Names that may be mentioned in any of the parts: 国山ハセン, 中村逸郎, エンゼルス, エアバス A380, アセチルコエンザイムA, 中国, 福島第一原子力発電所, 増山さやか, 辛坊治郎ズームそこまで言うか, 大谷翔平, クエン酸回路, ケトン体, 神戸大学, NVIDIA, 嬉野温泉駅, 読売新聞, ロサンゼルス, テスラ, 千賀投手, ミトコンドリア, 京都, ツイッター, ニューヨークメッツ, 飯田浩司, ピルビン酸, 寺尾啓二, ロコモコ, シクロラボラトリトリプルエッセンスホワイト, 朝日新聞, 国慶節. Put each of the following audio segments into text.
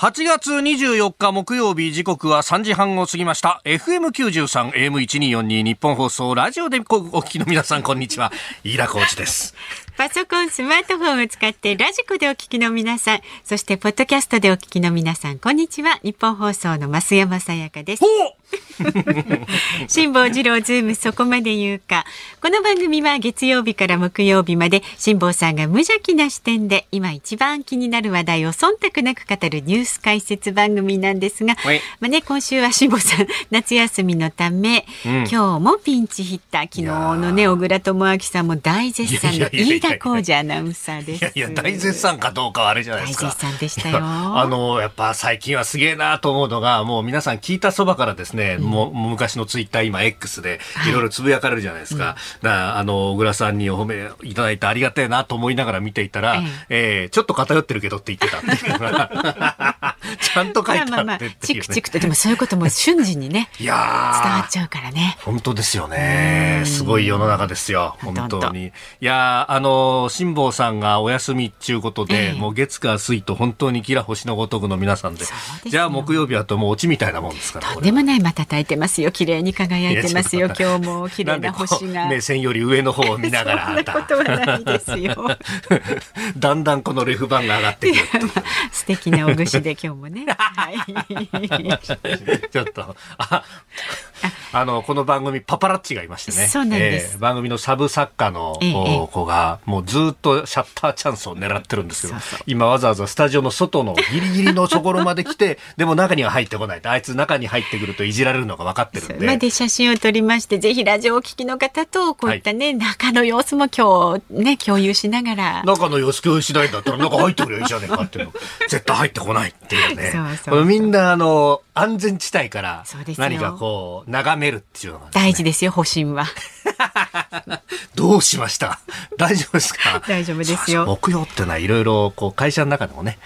8月24日木曜日、時刻は3時半を過ぎました。 FM93 AM1242 日本放送ラジオでお聞きの皆さん、こんにちは。飯田浩司です。パソコン、スマートフォンを使ってラジコでお聞きの皆さん、そしてポッドキャストでお聞きの皆さん、こんにちは。日本放送の増山さやかです。辛坊治郎ズームそこまで言うか。この番組は月曜日から木曜日まで、辛坊さんが無邪気な視点で今一番気になる話題を忖度なく語るニュース解説番組なんですが、まあね、今週は辛坊さん夏休みのため、今日もピンチヒッター、昨日のね小倉智昭さんも大絶賛の飯田浩司アナウンサーです。いや大絶賛かどうかはあれじゃないですか。大絶賛でしたよ。やっぱ最近はすげえなと思うのが、もう皆さん聞いたそばからですね、もう昔のツイッター、今 X でいろいろつぶやかれるじゃないですか、だから小倉さんにお褒めいただいてありがたいなと思いながら見ていたら、ちょっと偏ってるけどって言ってたっていうちゃんと書いてあってっていうね。チクチクと。でもそういうことも瞬時にね伝わっちゃうからね。本当ですよね。すごい世の中ですよ、本当に。いや、辛坊さんがお休みっていうことで、もう月火水と本当にキラ星のごとくの皆さんで、じゃあ木曜日はともう落ちみたいなもんですから。とんでもない、また叩いてますよ。綺麗に輝いてますよ。今日も綺麗な星が。目線より上の方を見ながら。そんなことはないですよ。だんだんこのレフ板が上がってくる。素敵なお串で今日もね。ちょっとこの番組パパラッチがいましてね。そうなんです。番組のサブ作家の子がもうずっとシャッターチャンスを狙ってるんですけど、今わざわざスタジオの外のギリギリのところまで来て、でも中には入ってこない。あいつ中に入ってくるといじられるのが分かってるんで。それまで写真を撮りまして、ぜひラジオを聞きの方とこういったね、中の様子も今日ね共有しながら。中の様子共有しないんだったら中入ってくればいいじゃねえかっていうの。絶対入ってこないっていうね。そうみんな安全地帯から何かこう眺めるっていうのが、ね、大事ですよ、保身は。どうしました？大丈夫ですか？大丈夫ですよ。木曜ってのはいろいろこう会社の中でもね、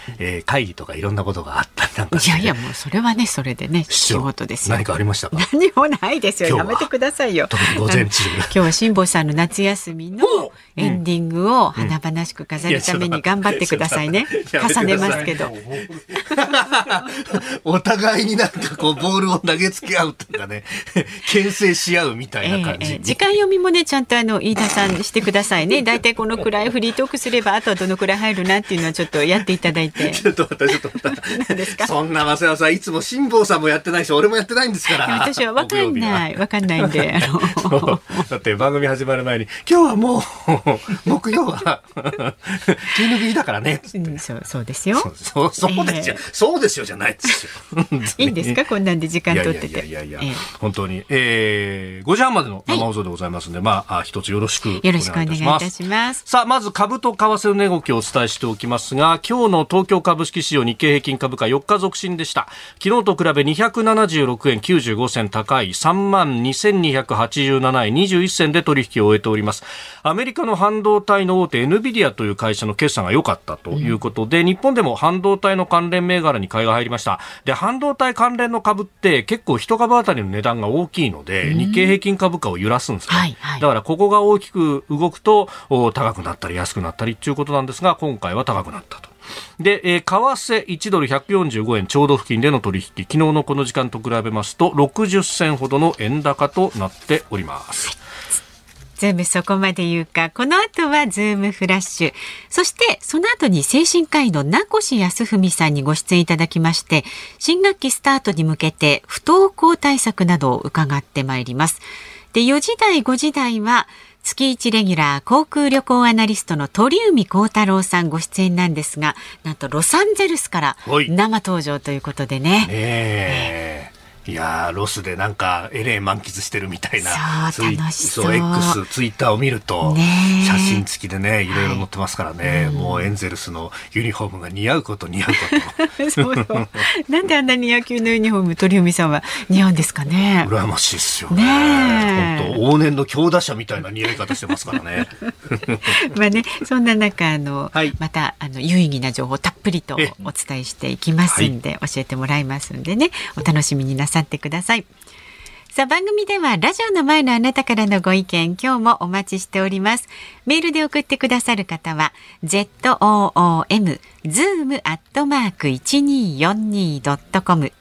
会議とかいろんなことがあったりなんかして、ね、いやもうそれはね、それでね仕事ですよ。何かありましたか？何もないですよ。やめてくださいよ。特に午前中今日は辛坊さんの夏休みのエンディングを華々しく飾るために頑張ってくださいね。重ねますけど。お互いになんかこうボールを投げつけ合うとかね、牽制し合うみたいな感じ、時間読みもねちゃんと飯田さんしてくださいね。だいたいこのくらいフリートークすればあとはどのくらい入るなっていうのはちょっとやっていただいて。ちょっとですか？そんな増山さん、いつも辛坊さんもやってないし俺もやってないんですから。私は分かんないんでだって番組始まる前に今日はもう木曜は気抜きだからね、そうですよ。そうですよじゃないですよ。いいんですか、こんなんで時間取ってて。本当に、5時半までの生放送でございますので、一つよろしくお願いいたします。さあ、まず株と為替の値動きをお伝えしておきますが、今日の東京株式市場、日経平均株価4日続伸でした。昨日と比べ276円95銭高い 32,287 円21銭で取引を終えております。アメリカの半導体の大手 NVIDIA という会社の決算が良かったということで、日本でも半導体の関連銘柄に買いが入りました。で、半導体関連の株って結構一株当たりの値段が大きいので、日経平均株価を揺らすんですね、だからここが大きく動くと高くなったり安くなったりということなんですが、今回は高くなったと。で、為替1ドル145円ちょうど付近での取引、昨日のこの時間と比べますと60銭ほどの円高となっております、ズームそこまで言うか。この後はズームフラッシュ、そしてその後に精神科医の名越康文さんにご出演いただきまして、新学期スタートに向けて不登校対策などを伺ってまいります。で、4時台5時台は月1レギュラー航空旅行アナリストの鳥海高太朗さんご出演なんですが、なんとロサンゼルスから生登場ということでね。いやー、ロスでなんかLA満喫してるみたいな、X、ツイッターを見ると写真付きでね、いろいろ載ってますからね、もうエンゼルスのユニフォームが似合うことそうなんであんなに野球のユニフォーム鳥海さんは似合うんですかね。羨ましいですよね。本当往年の強打者みたいな似合い方してますからね。まあね、そんな中また有意義な情報たっぷりとお伝えしていきますんで、教えてもらいますんでね、お楽しみになさってください。さあ番組ではラジオの前のあなたからのご意見、今日もお待ちしております。メールで送ってくださる方は zoom@1242.com、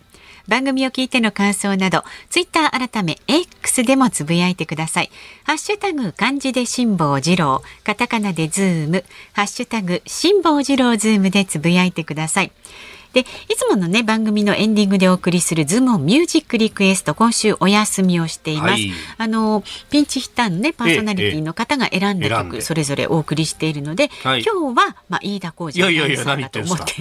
番組を聞いての感想などツイッター改め X でもつぶやいてください。ハッシュタグ漢字で辛坊治郎、カタカナでズーム、ハッシュタグ辛坊治郎ズームでつぶやいてください。でいつものね番組のエンディングでお送りするズームオンミュージックリクエスト、今週お休みをしています、はい、ピンチヒッターのねパーソナリティの方が選んだ曲、それぞれお送りしているので、はい、今日は、飯田浩司さんだと思って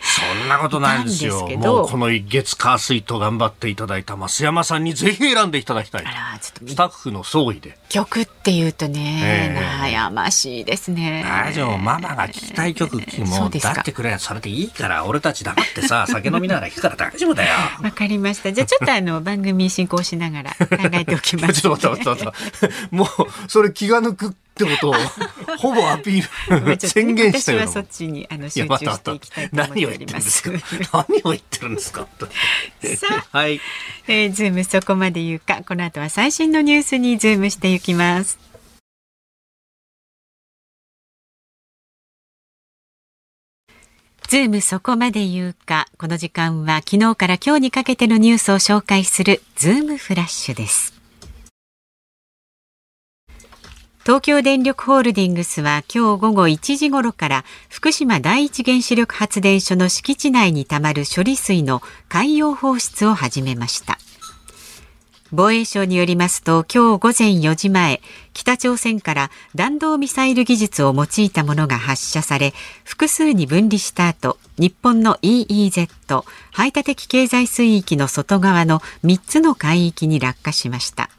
そんなことないんですよ。もうこの月火水と頑張っていただいた増山さんにぜひ選んでいただきたい。スタッフの総意で曲っていうとね、悩ましいですね。大丈夫、ママが聞きたい曲もだってくれや、それでいいから俺たち黙ってさ酒飲みながら聞くから大丈夫だよ。わかりました。じゃあちょっと番組進行しながら考えておきます、ね、ちょっと待ってもうそれ気が抜くってことをほぼアピール宣言したような。私はそっちに集中していきたいと思っております。何を言ってるんですかさあ、はい、ズームそこまで言うか。この後は最新のニュースにズームしていきます。ズームそこまで言うか。この時間は昨日から今日にかけてのニュースを紹介するズームフラッシュです。東京電力ホールディングスは今日午後1時ごろから福島第一原子力発電所の敷地内にたまる処理水の海洋放出を始めました。防衛省によりますと今日午前4時前、北朝鮮から弾道ミサイル技術を用いたものが発射され、複数に分離した後、日本の EEZ、排他的経済水域の外側の3つの海域に落下しました。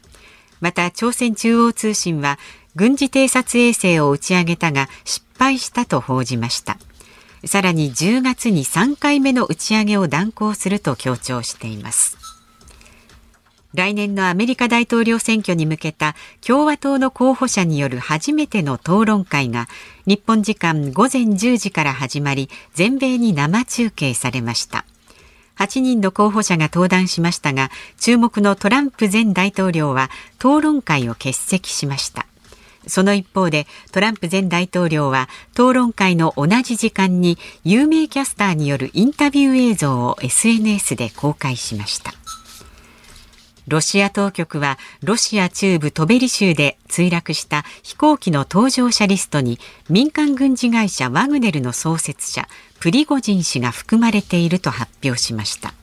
また朝鮮中央通信は軍事偵察衛星を打ち上げたが失敗したと報じました。さらに10月に3回目の打ち上げを断行すると強調しています。来年のアメリカ大統領選挙に向けた共和党の候補者による初めての討論会が日本時間午前10時から始まり、全米に生中継されました。8人の候補者が登壇しましたが、注目のトランプ前大統領は討論会を欠席しました。その一方でトランプ前大統領は討論会の同じ時間に有名キャスターによるインタビュー映像を SNS で公開しました。ロシア当局はロシア中部トベリ州で墜落した飛行機の搭乗者リストに民間軍事会社ワグネルの創設者プリゴジン氏が含まれていると発表しました。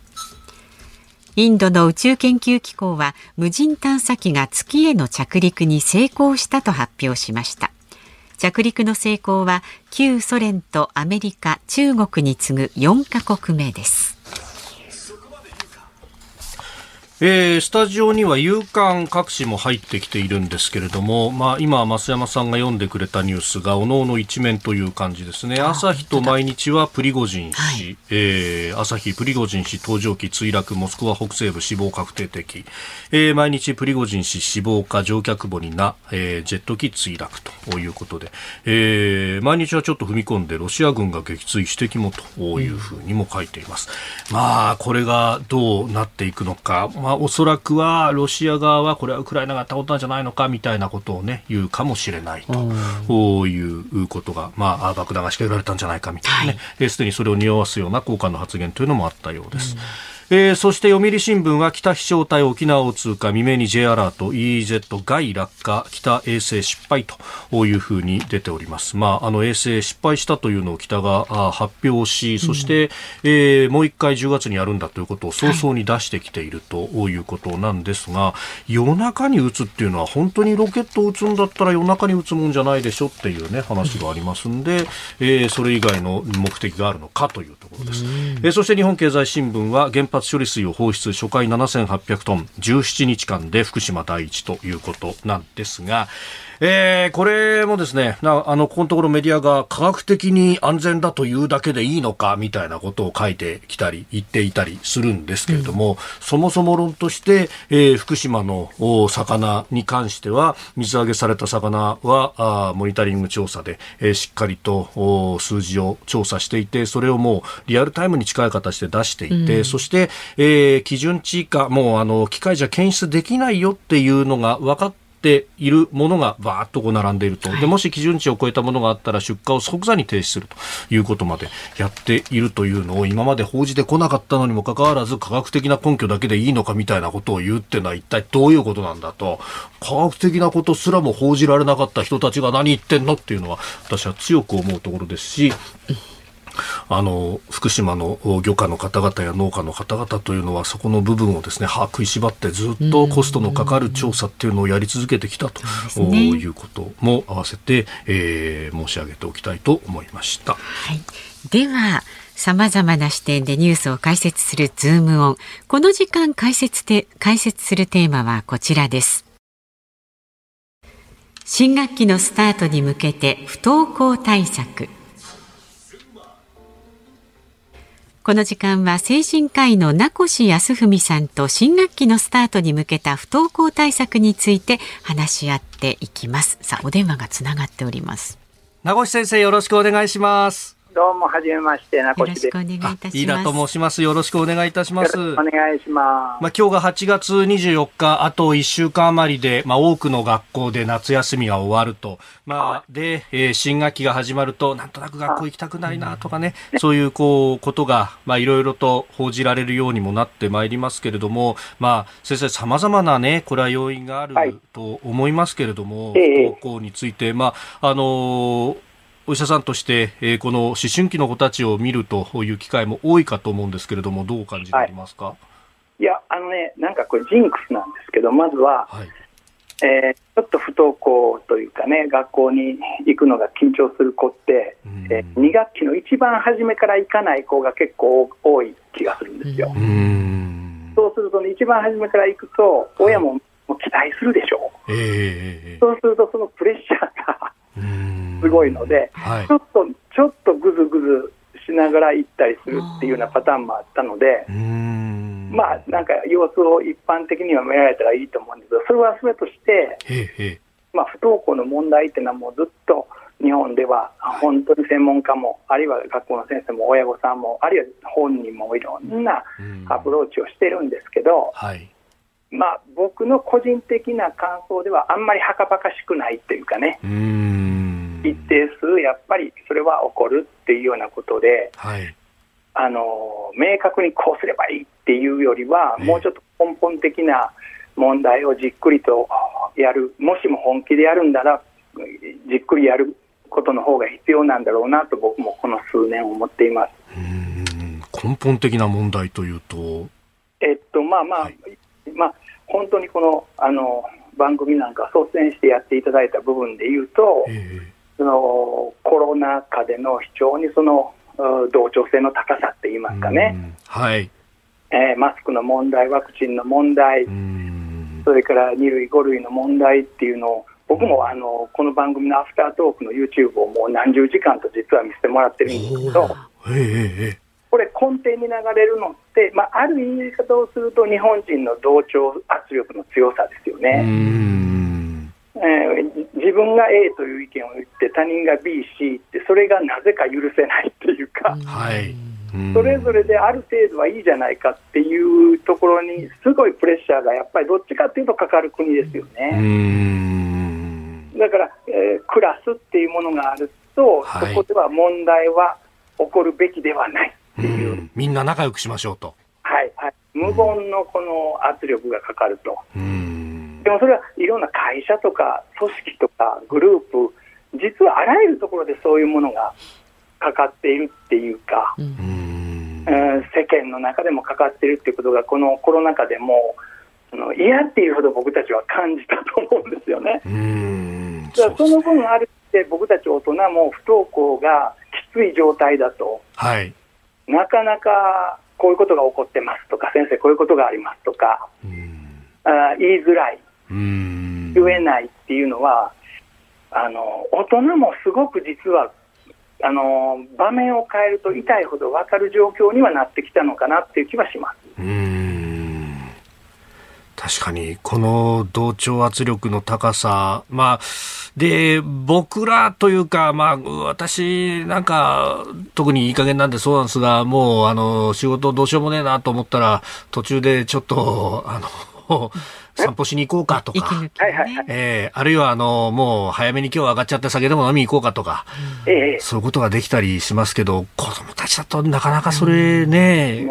インドの宇宙研究機構は無人探査機が月への着陸に成功したと発表しました。着陸の成功は旧ソ連とアメリカ、中国に次ぐ4カ国目です。スタジオには夕刊各紙も入ってきているんですけれども、今増山さんが読んでくれたニュースがおのおの一面という感じですね。朝日と毎日はプリゴジン氏、はい、朝日プリゴジン氏搭乗機墜落、モスクワ北西部死亡確定的、毎日プリゴジン氏死亡か乗客簿にな、ジェット機墜落ということで、毎日はちょっと踏み込んでロシア軍が撃墜してきもというふうにも書いています、これがどうなっていくのか、おそらくはロシア側はこれはウクライナがやったことなんじゃないのかみたいなことを、言うかもしれないということが、爆弾が仕掛けられたんじゃないかみたいなね、すでにそれを匂わすような高官の発言というのもあったようです、そして読売新聞は北飛翔体沖縄を通過、未明に J アラート EEZ 外落下、北衛星失敗というふうに出ております、衛星失敗したというのを北が発表し、そして、もう一回10月にやるんだということを早々に出してきているということなんですが、夜中に撃つっていうのは本当にロケットを撃つんだったら夜中に撃つもんじゃないでしょっていうね話がありますんで、それ以外の目的があるのかというところです、そして日本経済新聞は原発処理水を放出、初回7800トン17日間で福島第一ということなんですが、これもですね、このところメディアが科学的に安全だというだけでいいのかみたいなことを書いてきたり言っていたりするんですけれども、そもそも論として、福島の魚に関しては水揚げされた魚はモニタリング調査で、しっかりと数字を調査していて、それをもうリアルタイムに近い形で出していて、そしてで、基準値以下、もう機械じゃ検出できないよっていうのが分かっているものがバーっとこう並んでいると。で、もし基準値を超えたものがあったら出荷を即座に停止するということまでやっているというのを今まで報じてこなかったのにもかかわらず、科学的な根拠だけでいいのかみたいなことを言うっていうのは一体どういうことなんだと。科学的なことすらも報じられなかった人たちが何言ってんのっていうのは私は強く思うところですし、福島の漁家の方々や農家の方々というのはそこの部分をですね、歯食いしばってずっとコストのかかる調査っていうのをやり続けてきたということも合わせて、申し上げておきたいと思いました。はい、ではさまざまな視点でニュースを解説するズームオン。この時間解説するテーマはこちらです。新学期のスタートに向けて不登校対策。この時間は精神科医の名越康文さんと新学期のスタートに向けた不登校対策について話し合っていきます。さあ、お電話がつながっております。名越先生、よろしくお願いします。どうも、はじめまして、名越です。よろしくお願いいたします。飯田と申します。よろしくお願いいたします。お願いします。今日が8月24日、あと1週間余りで、多くの学校で夏休みが終わると、で、新学期が始まるとなんとなく学校行きたくないなとかね、そういうことがいろいろと報じられるようにもなってまいりますけれども、先生、様々なね、これは要因があると思いますけれども、高校についてお医者さんとして、この思春期の子たちを見るという機会も多いかと思うんですけれども、どうお感じになりますか？はい、いや、なんかこれジンクスなんですけど、まずは、はい、ちょっと不登校というかね、学校に行くのが緊張する子って、2学期の一番初めから行かない子が結構多い気がするんですよ。そうすると、ね、一番初めから行くと親も期待するでしょう。そうするとそのプレッシャーがすごいので、ちょっとぐずぐずしながら行ったりするっていうようなパターンもあったので、なんか様子を一般的には見られたらいいと思うんですけど、それはそれとして、不登校の問題っていうのはもうずっと日本では本当に専門家も、あるいは学校の先生も親御さんも、あるいは本人もいろんなアプローチをしてるんですけど、僕の個人的な感想ではあんまりはかばかしくないというかね、一定数やっぱりそれは起こるっていうようなことで、明確にこうすればいいっていうよりは、もうちょっと根本的な問題をじっくりとやる、もしも本気でやるんだらじっくりやることの方が必要なんだろうなと、僕もこの数年思っています。根本的な問題というと、本当にこの番組なんか率先してやっていただいた部分でいうと、そのコロナ禍での非常にその同調性の高さって言いますかね、マスクの問題、ワクチンの問題、それから2類5類の問題っていうのを、僕もこの番組のアフタートークの YouTube をもう何十時間と実は見せてもらってるんですけど、これ根底に流れるのって、ある言い方をすると日本人の同調圧力の強さですよね。自分が A という意見を言って他人が B、C ってそれがなぜか許せないというか、それぞれである程度はいいじゃないかっていうところにすごいプレッシャーがやっぱりどっちかっていうとかかる国ですよね。だから、クラスっていうものがあると、そこでは問題は起こるべきではないっていう、みんな仲良くしましょうと、無言のこの圧力がかかると。でもそれはいろんな会社とか組織とかグループ、実はあらゆるところでそういうものがかかっているっていうか、世間の中でもかかっているっていうことがこのコロナ禍でも嫌っていうほど僕たちは感じたと思うんですよね。だからその分あるって僕たち大人も不登校がきつい状態だと、なかなかこういうことが起こってますとか、先生こういうことがありますとか、言いづらい、言えないっていうのは、大人もすごく実は場面を変えると痛いほど分かる状況にはなってきたのかなっていう気はします。確かにこの同調圧力の高さ、まあ、で僕らというか、まあ、私なんか特にいい加減なんでそうなんですが、もう仕事どうしようもねえなと思ったら途中でちょっと散歩しに行こうかとか、あるいはもう早めに今日上がっちゃって酒でも飲みに行こうかとか、そういうことができたりしますけど、子どもたちだとなかなかそれね、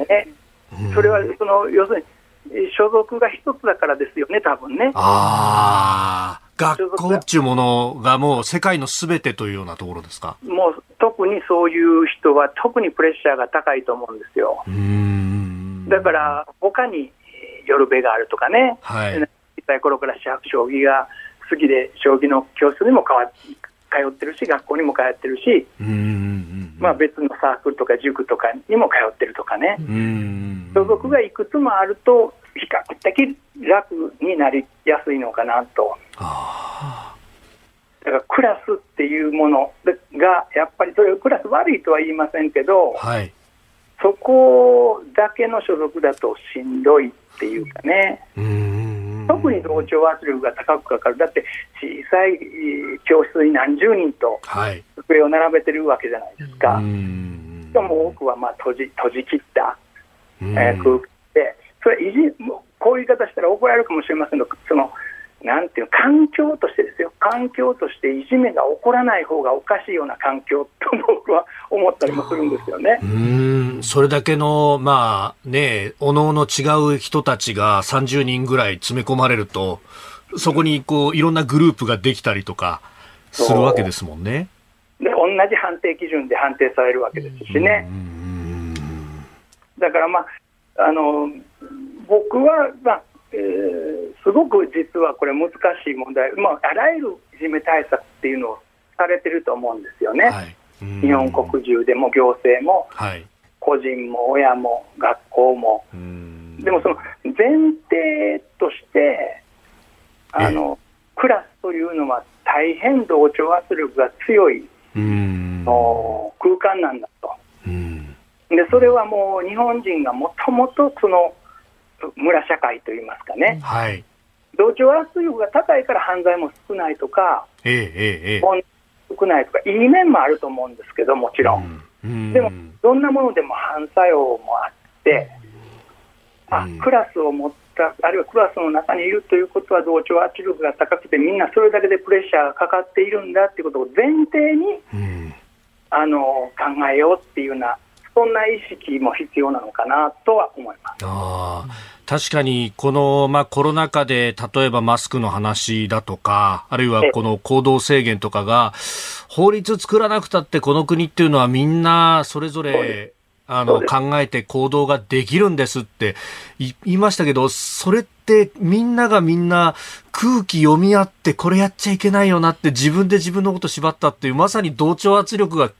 それは要するに所属が一つだからですよね、多分ね。ああ、学校っちゅうものがもう世界のすべてというようなところですか。もう特にそういう人は特にプレッシャーが高いと思うんですよ。だから他に夜べがあるとかね、小さい頃から将棋が好きで将棋の教室にも通ってるし、学校にも通ってるし、まあ、別のサークルとか塾とかにも通ってるとかね、所属がいくつもあると比較的楽になりやすいのかなと。だからクラスっていうものがやっぱり、それをクラス悪いとは言いませんけど、そこだけの所属だとしんどいっていうかね、特に同調圧力が高くかかる。だって小さい教室に何十人と机を並べてるわけじゃないですか。しかも多くはまあ閉じ切った空気で、それこういう言い方したら怒られるかもしれませんが、そのなんていう環境としてですよ、環境としていじめが起こらない方がおかしいような環境と僕は思ったりもするんですよね。それだけの、まあね、おのおの違う人たちが30人ぐらい詰め込まれると、そこにこういろんなグループができたりとかするわけですもんね。で、同じ判定基準で判定されるわけですしね。だから、まあ、僕は、まあすごく実はこれ難しい問題、まあ、あらゆるいじめ対策っていうのをされてると思うんですよね、日本国中でも行政も、個人も親も学校も。でもその前提としてクラスというのは大変同調圧力が強い空間なんだと。でそれはもう日本人がもともとその村社会といいますかね、同調圧力が高いから犯罪も少ないとか、少ないとかいい面もあると思うんですけど、もちろん、でもどんなものでも反作用もあって、クラスを持った、あるいはクラスの中にいるということは同調圧力が高くて、みんなそれだけでプレッシャーがかかっているんだということを前提に、考えようっていうような、そんな意識も必要なのかなとは思います。確かにこの、まあ、コロナ禍で例えばマスクの話だとか、あるいはこの行動制限とかが法律作らなくたってこの国っていうのはみんなそれぞれ考えて行動ができるんですって言いましたけど、それってみんながみんな空気読み合ってこれやっちゃいけないよなって自分で自分のこと縛ったっていう、まさに同調圧力が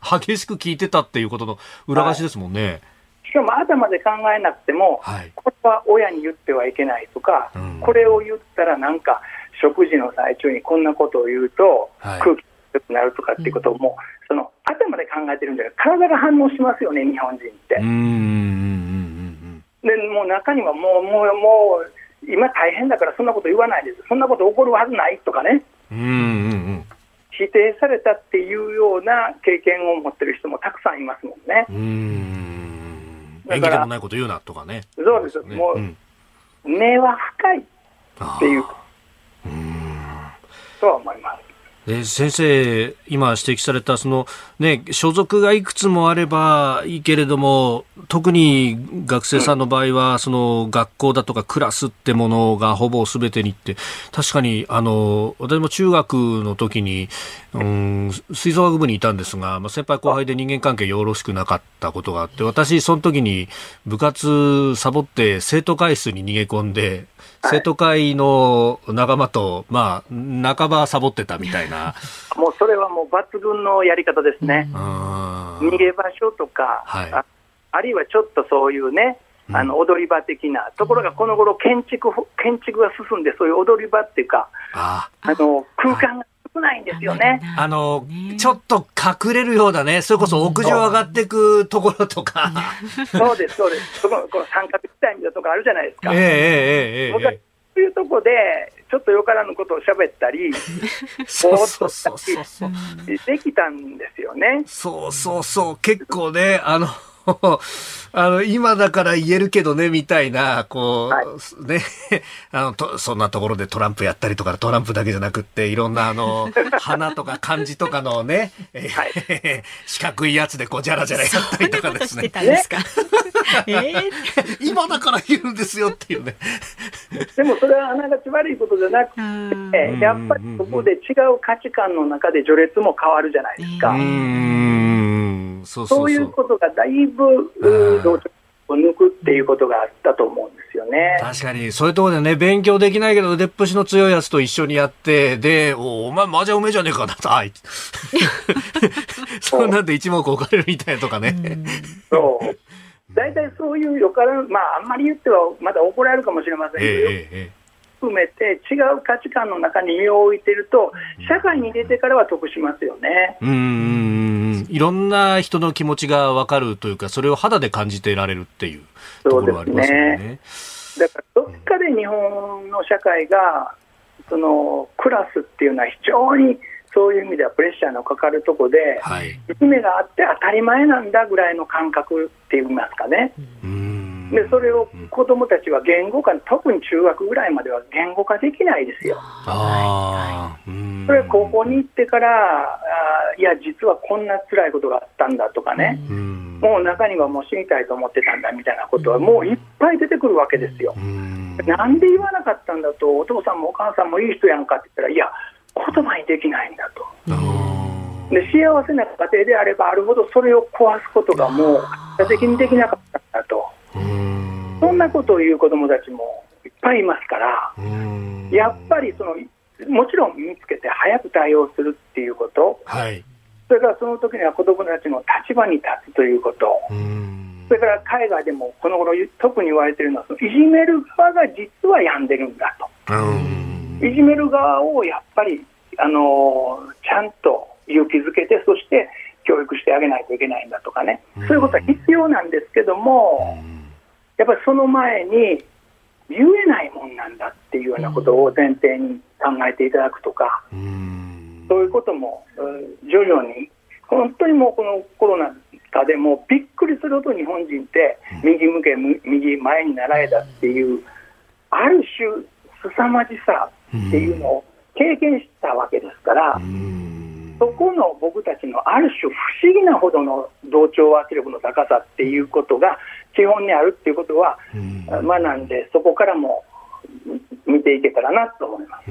激しく聞いてたっていうことの裏返しですもんね。しかも朝まで考えなくても、これは親に言ってはいけないとか、これを言ったらなんか食事の最中にこんなことを言うと空気が悪くなるとかっていうことをもう、その朝まで考えてるんじゃなくて体が反応しますよね、日本人って。でもう中にはもう今大変だからそんなこと言わないです、そんなこと起こるはずないとかね、否定されたっていうような経験を持ってる人もたくさんいますもんね。演技でもないこと言うなとかね。そうですよね。もう、根は深いっていうとは思います。先生、今指摘されたその、ね、所属がいくつもあればいいけれども、特に学生さんの場合はその学校だとかクラスってものがほぼ全てにって、確かに私も中学の時に、吹奏楽部にいたんですが、まあ、先輩後輩で人間関係よろしくなかったことがあって、私その時に部活サボって生徒会室に逃げ込んで、生徒会の仲間と、まあ、半ばサボってたみたいな。もうそれはもう抜群のやり方ですね。逃げ場所とか、あるいはちょっとそういうね、踊り場的なところが、この頃建築が進んで、そういう踊り場っていうか、空間が少ないんですよね。ちょっと隠れるようだね、それこそ屋上上がっていくところとか。そうです、そうです。そこの三角地帯みたいなところあるじゃないですか。昔っていうところでちょっとよからぬことを喋ったりできたんですよね。そうそうそう、結構ね今だから言えるけどねみたいなこう、はいね、そんなところでトランプやったりとか、トランプだけじゃなくっていろんな花とか漢字とかのね、はい、四角いやつでこうジャラジャラやったりとかですね。今だから言うんですよっていうねでもそれはあながち悪いことじゃなくて、やっぱりそこで違う価値観の中で序列も変わるじゃないですか。そういうことがだいぶ同調を抜くっていうことがあったと思うんですよね。確かにそういうところでね、勉強できないけど腕っぷしの強いやつと一緒にやって、でお前マジャンうめえじゃねえかなとそんなんで一目置かれるみたいなとかね。そうだいたいそういうよから、あんまり言ってはまだ怒られるかもしれませんけど、含めて違う価値観の中に身を置いてると社会に出てからは得しますよね。いろんな人の気持ちが分かるというか、それを肌で感じていられるっていうところはありますよね。そうですね。だからどっかで日本の社会がそのクラスっていうのは非常にそういう意味ではプレッシャーのかかるとこで、夢があって当たり前なんだぐらいの感覚って言いますかね。でそれを子どもたちは言語化、特に中学ぐらいまでは言語化できないですよ。それは高校に行ってから、いや実はこんな辛いことがあったんだとかね、もう中にはもう死にたいと思ってたんだみたいなことはもういっぱい出てくるわけですよ。なんで言わなかったんだと、お父さんもお母さんもいい人やんかって言ったら、いや言葉にできないんだと。で幸せな家庭であればあるほどそれを壊すことがもう結果的にできなかったんだと。そんなことを言う子どもたちもいっぱいいますから、やっぱりそのもちろん身につけて早く対応するっていうこと、それからその時には子どもたちの立場に立つということ、それから海外でもこの頃特に言われているのは、そのいじめる側が実は病んでるんだと。いじめる側をやっぱりちゃんと勇気づけて、そして教育してあげないといけないんだとかね、そういうことは必要なんですけども、やっぱりその前に言えないもんなんだっていうようなことを前提に考えていただくとか、そういうことも徐々に、本当にもうこのコロナ禍でもびっくりするほど日本人って右向け右前に習えだっていうある種凄まじさっていうのを経験したわけですから、そこの僕たちのある種不思議なほどの同調圧力の高さっていうことが基本にあるっていうことは学んで、そこからも見ていけたらなと思います。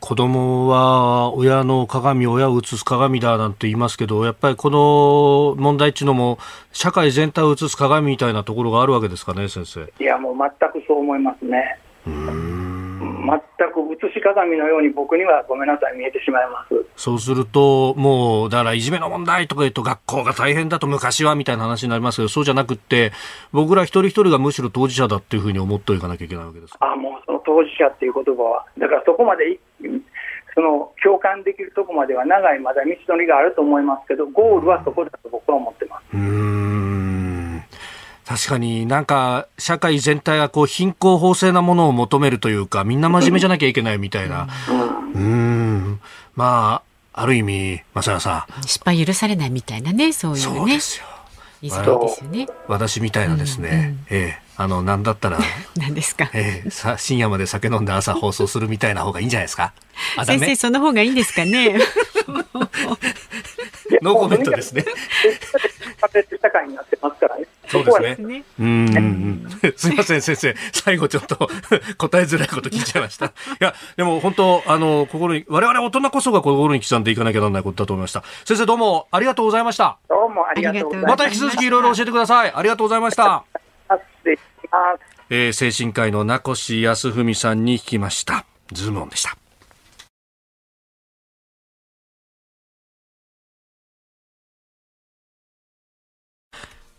子供は親の鏡、親を映す鏡だなんて言いますけど、やっぱりこの問題っていうのも社会全体を映す鏡みたいなところがあるわけですかね、先生。いやもう全くそう思いますね。全く映し鏡のように僕にはごめんなさい見えてしまいます。そうするともうだからいじめの問題とか言うと学校が大変だと昔はみたいな話になりますけど、そうじゃなくって僕ら一人一人がむしろ当事者だっていうふうに思っておかなきゃいけないわけです。もうその当事者っていう言葉はだからそこまでその共感できるとこまでは長いまだ道のりがあると思いますけど、ゴールはそこだと僕は思ってます。確かになんか社会全体がこう貧困法制なものを求めるというか、みんな真面目じゃなきゃいけないみたいな、ある意味正也さん、失敗許されないみたいなね、そういうね、ですよいずれですよね。私みたいなですね、なんだったら何ですか、深夜まで酒飲んで朝放送するみたいな方がいいんじゃないですか先生、その方がいいんですかねノーコメントですね。社会になってますからね。そうですね。すみません先生、最後ちょっと答えづらいこと聞いちゃいました。いやでも本当心に、我々大人こそが心に刻んでいかなきゃならないことだと思いました。先生どうもありがとうございました。どうもありがとうございました。また引き続きいろいろ教えてください。ありがとうございました。精神科医の名越康文さんに聞きました。ズームオンでした。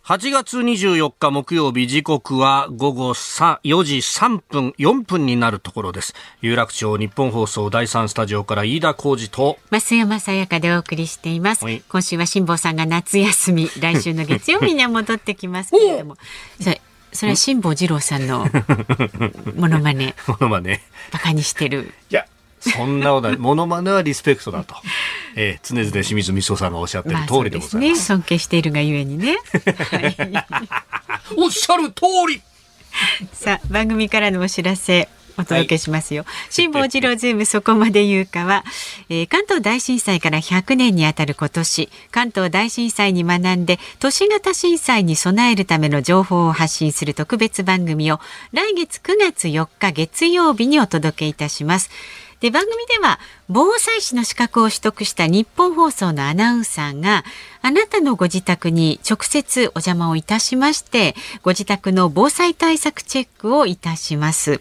8月24日木曜日、時刻は午後4時3分、4分になるところです。有楽町日本放送第3スタジオから飯田浩司と増山さやかでお送りしています。今週は辛坊さんが夏休み、来週の月曜日には戻ってきますけれども。それは辛坊治郎さんのモノマネバカにしてる。いやそんなことない。モノマネはリスペクトだと、常々清水美穂さんがおっしゃってる通りでございます。まあそうですね、尊敬しているがゆえにね、はい、おっしゃる通り。さあ番組からのお知らせお届けしますよ。辛坊治郎ズームそこまで言うかは、関東大震災から100年にあたる今年、関東大震災に学んで都市型震災に備えるための情報を発信する特別番組を来月9月4日月曜日にお届けいたします。で番組では防災士の資格を取得した日本放送のアナウンサーがあなたのご自宅に直接お邪魔をいたしましてご自宅の防災対策チェックをいたします、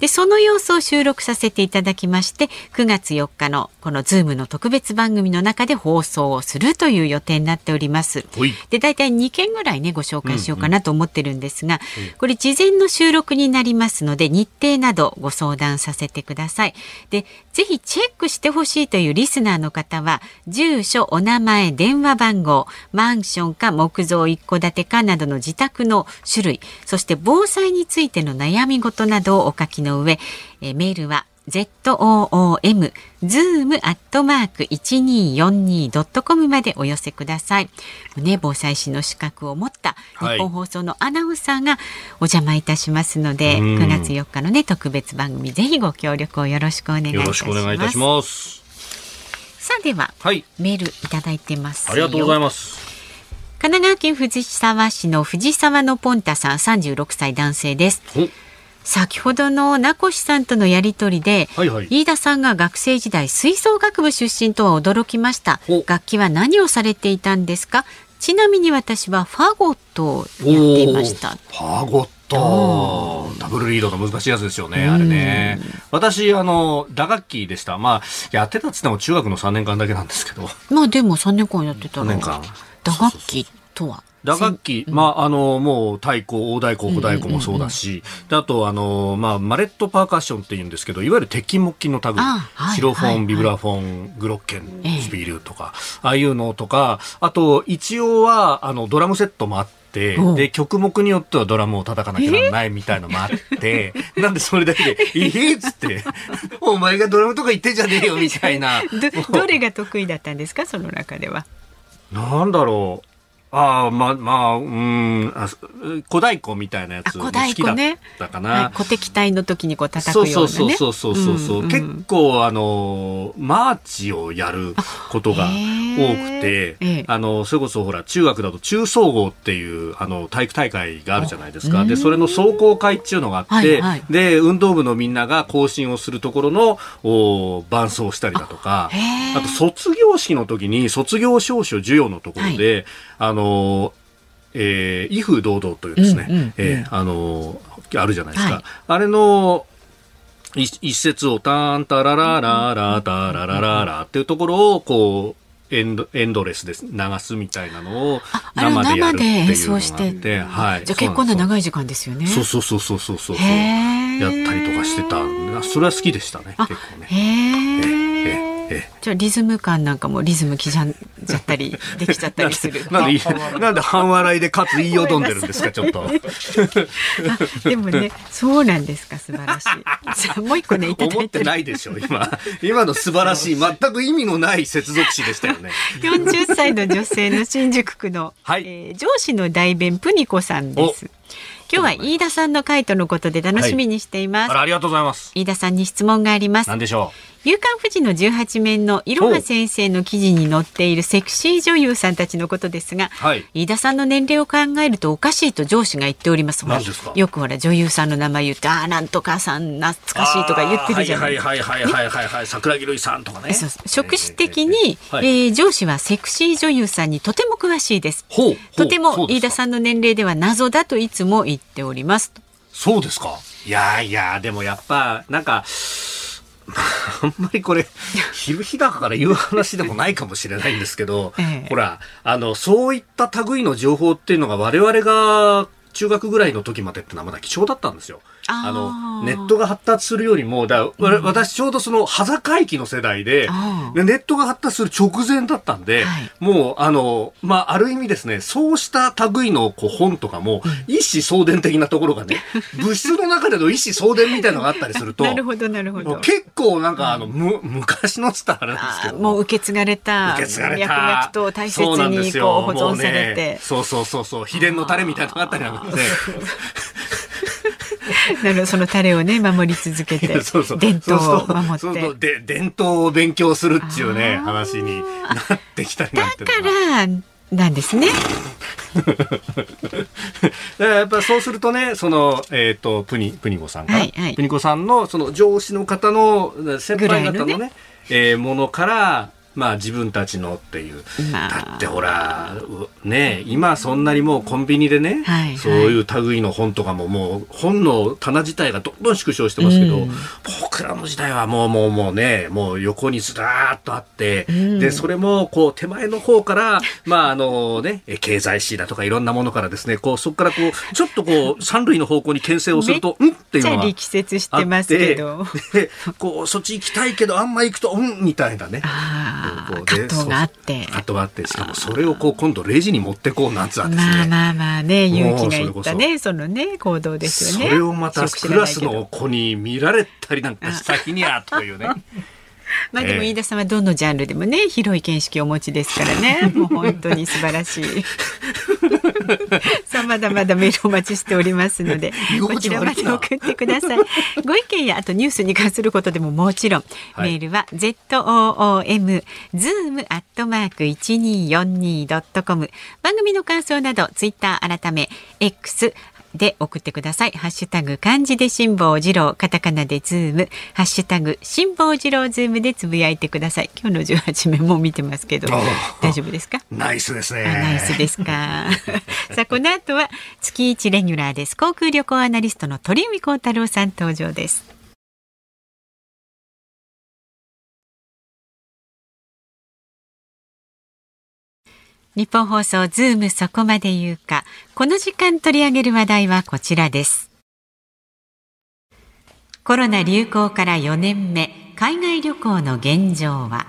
でその様子を収録させていただきまして9月4日のこの Zoom の特別番組の中で放送をするという予定になっております。でだいたい2件ぐらいねご紹介しようかなと思ってるんですが、これ事前の収録になりますので日程などご相談させてください。でぜひチェックしてほしいというリスナーの方は住所、お名前、電話番号、マンションか木造一戸建てかなどの自宅の種類、そして防災についての悩み事などをお書きの上、メールはzoom@1242.com までお寄せください。ね、防災士の資格を持った日本放送のアナウンサーがお邪魔いたしますので、9月4日のね特別番組ぜひご協力をよろしくお願いいたします。さあでは、メールいただいてますよ。ありがとうございます。神奈川県藤沢市の藤沢のポンタさん、36歳男性です。先ほどの名越さんとのやり取りで、飯田さんが学生時代吹奏楽部出身とは驚きました。楽器は何をされていたんですか？ちなみに私はファゴットをやっていました。ファゴット、ダブルリードの難しいやつですよね、あれね。私打楽器でした。まあやってたって言っても中学の3年間だけなんですけど、まあでも3年間やってたら打楽器とは打楽器、もう太鼓、大太鼓、小太鼓もそうだし、であとマレットパーカッションって言うんですけど、いわゆる鉄筋木琴の類、シロフォン、ビブラフォン、グロッケン、スピールとか、ああいうのとか、あと一応はドラムセットもあって、で曲目によってはドラムを叩かなきゃならないみたいのもあって、なんでそれだけで「っつって「お前がドラムとか言ってんじゃねえよ」みたいな。どれが得意だったんですか、その中では。なんだろう、小太鼓みたいなやつ好きだったかな。小敵隊の時にこう叩くようなね。そうそう。結構マーチをやることが多くて、それこそほら中学だと中総合っていう体育大会があるじゃないですか。でそれの壮行会っていうのがあって、で運動部のみんなが行進をするところの伴奏したりだとか、あと卒業式の時に卒業証書授与のところで威風堂々というですね、あるじゃないですか、あれの一節をタンタララララタララララっていうところをこうエンドレスで流すみたいなのを生でやるっていうのがあって、じゃあ結構な長い時間ですよね。そうやったりとかしてた。それは好きでしたね、結構ね。じゃあリズム感なんかもリズム刻んじゃったりできちゃったりする。なんで半笑いでかつ言いよどんでるんですか、ちょっと。でもね、そうなんですか、素晴らしい。もう一個ね、いただいてる。思ってないでしょ、今の素晴らしい、全く意味のない接続詞でしたよね。40歳の女性の新宿区の、上司の代弁プニコさんです。今日は飯田さんの回とのことで楽しみにしています。ありがとうございます。飯田さんに質問があります。何でしょう。夕刊富士の18面のいろは先生の記事に載っているセクシー女優さんたちのことですが、飯田さんの年齢を考えるとおかしいと上司が言っております。何ですか？よくほら女優さんの名前言って、ああなんとかさん懐かしいとか言ってるじゃないですか。桜木瑠衣さんとかね。職種的に上司はセクシー女優さんにとても詳しいです。とても飯田さんの年齢では謎だといつも言っております。そうですか。いやでもやっぱなんか。あんまりこれ昼日だから言う話でもないかもしれないんですけど、ほらそういった類の情報っていうのが我々が中学ぐらいの時までってのはまだ貴重だったんですよ。ネットが発達するよりも、私ちょうどその端境期の世代で、ネットが発達する直前だったんで、もうある意味ですね、そうした類の本とかも、一子相伝的なところがね、物質の中での一子相伝みたいなのがあったりすると、結構なんか昔のつったあれなんですけど、もう受け継がれた、脈々と大切に保存されて、そうそうそうそう、秘伝のタレみたいなのがあったりなんで。そのタレをね守り続けて伝統を守ってそうで伝統を勉強するっていうね話になってきたりなんてだからなんですね。やっぱそうするとね、そのプニコさんが、プニコさんのその上司の方の先輩方のね、ものから。まあ自分たちのっていう。だってほら、ね、今そんなにもうコンビニでね、そういう類の本とかももう本の棚自体がどんどん縮小してますけど、僕らの時代はもう横にずらーっとあって、で、それもこう手前の方から、経済誌だとかいろんなものからですね、そこからちょっと三類の方向に牽制をすると、っていうのがあって。めっちゃ力説してますけど。で、そっち行きたいけど、あんま行くと、みたいなね。葛藤があって、しかもそれを今度レジに持ってこうなんつうわけですね。まあね、勇気がいったね、そのね行動ですよね。それをまたクラスの子に見られたりなんかした日にゃというね。まあでも飯田さんはどのジャンルでもね広い見識をお持ちですからね、もう本当に素晴らしい。さあまだまだメールお待ちしておりますのでこちらまで送ってください。ご意見やあとニュースに関することでももちろん、メールは zoom@1242.com 番組の感想などツイッター改め Xで送ってください。ハッシュタグ漢字で辛坊治郎、カタカナでズーム、ハッシュタグ辛坊治郎ズームでつぶやいてください。今日の18名も見てますけど大丈夫ですか？ナイスですね。ナイスですか。さあこの後は月1レギュラーです。航空旅行アナリストの鳥海高太朗さん登場です。日本放送ズームそこまで言うか。この時間取り上げる話題はこちらです。コロナ流行から4年目、海外旅行の現状は。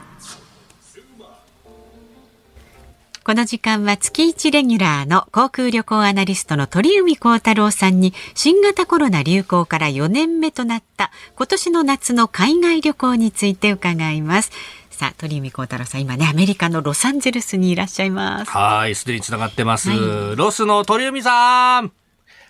この時間は月1レギュラーの航空旅行アナリストの鳥海高太朗さんに新型コロナ流行から4年目となった今年の夏の海外旅行について伺います。さあ鳥海高太朗さん、今ねアメリカのロサンゼルスにいらっしゃいます。はい、すでにつながってます。はい、ロスの鳥海さん。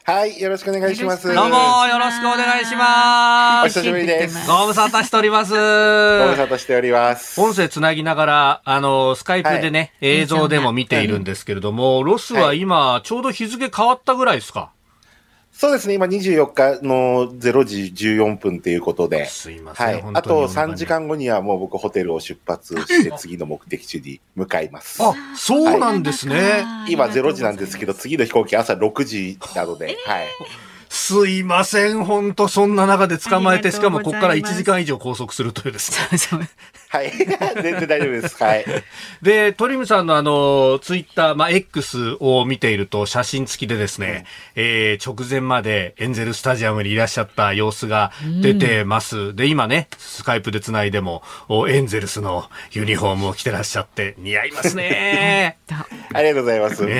はい、よろしくお願いします。どうもよろしくお願いします。お久しぶりです。ご無沙汰しております。ご無沙汰しております。音声つなぎながらスカイプでね、映像でも見ているんですけれども、ロスは今ちょうど日付変わったぐらいですか。そうですね、今24日の0時14分ということで、すいません、あと3時間後にはもう僕ホテルを出発して次の目的地に向かいます。あ、そうなんですね、今0時なんですけど次の飛行機朝6時なので、すいません、本当そんな中で捕まえて、しかもここから1時間以上拘束するというですね。はい、全然大丈夫です。はい。で、鳥海さんのツイッター、X を見ていると写真付きでですね、直前までエンゼルスタジアムにいらっしゃった様子が出てます。で、今ね、スカイプでつないでも、エンゼルスのユニフォームを着てらっしゃって、似合いますね。ありがとうございます。もう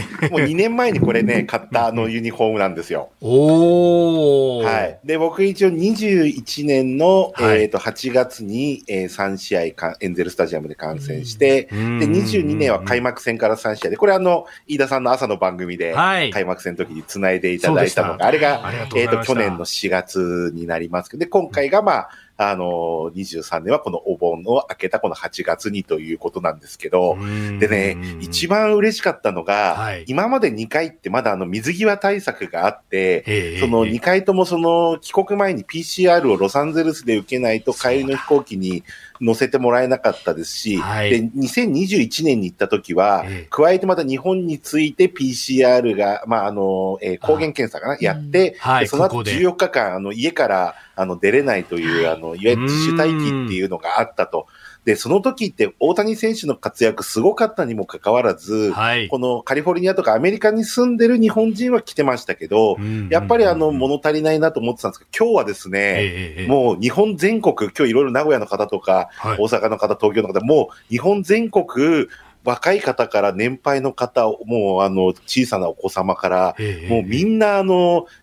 2年前にこれね、買ったユニフォームなんですよ。はい。で、僕一応21年の、8月に、3試合エンゼルスタジアムで観戦して、で、22年は開幕戦から3試合で、これ飯田さんの朝の番組で、開幕戦の時に繋いでいただいたのが、あれが、去年の4月になりますけど、で、今回が23年はこのお盆を明けたこの8月にということなんですけど、でね、一番嬉しかったのが、今まで2回ってまだ水際対策があって、その2回とも帰国前に PCR をロサンゼルスで受けないと帰りの飛行機に乗せてもらえなかったですし、で、2021年に行った時は、加えてまた日本について PCR が、抗原検査かな、やって、その後14日間、家から出れないという、いわゆる自主待機っていうのがあったと。で、その時って大谷選手の活躍すごかったにもかかわらず、はい、このカリフォルニアとかアメリカに住んでる日本人は来てましたけど、うんうんうんうん、やっぱり物足りないなと思ってたんですけど、今日はですね、もう日本全国、今日いろいろ名古屋の方とか、はい、大阪の方、東京の方、もう日本全国、若い方から年配の方、もう小さなお子様から、もうみんな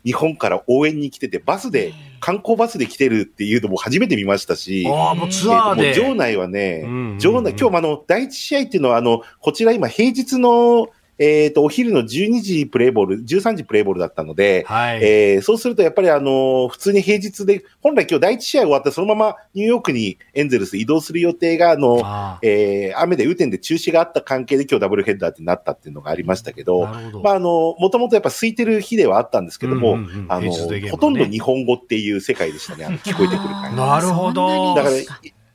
日本から応援に来てて、バスで、観光バスで来てるっていうのも初めて見ましたし、もうツアーで。場内はね、場内、今日も第一試合っていうのは、こちら今平日の、お昼の12時プレイボール、13時プレイボールだったので、はいそうするとやっぱり普通に平日で、本来今日第一試合終わってそのままニューヨークにエンゼルス移動する予定が、雨で雨天で中止があった関係で今日ダブルヘッダーってなったっていうのがありましたけど、まあもともとやっぱ空いてる日ではあったんですけども、ほとんど日本語っていう世界でしたね、聞こえてくる感じ。なるほど。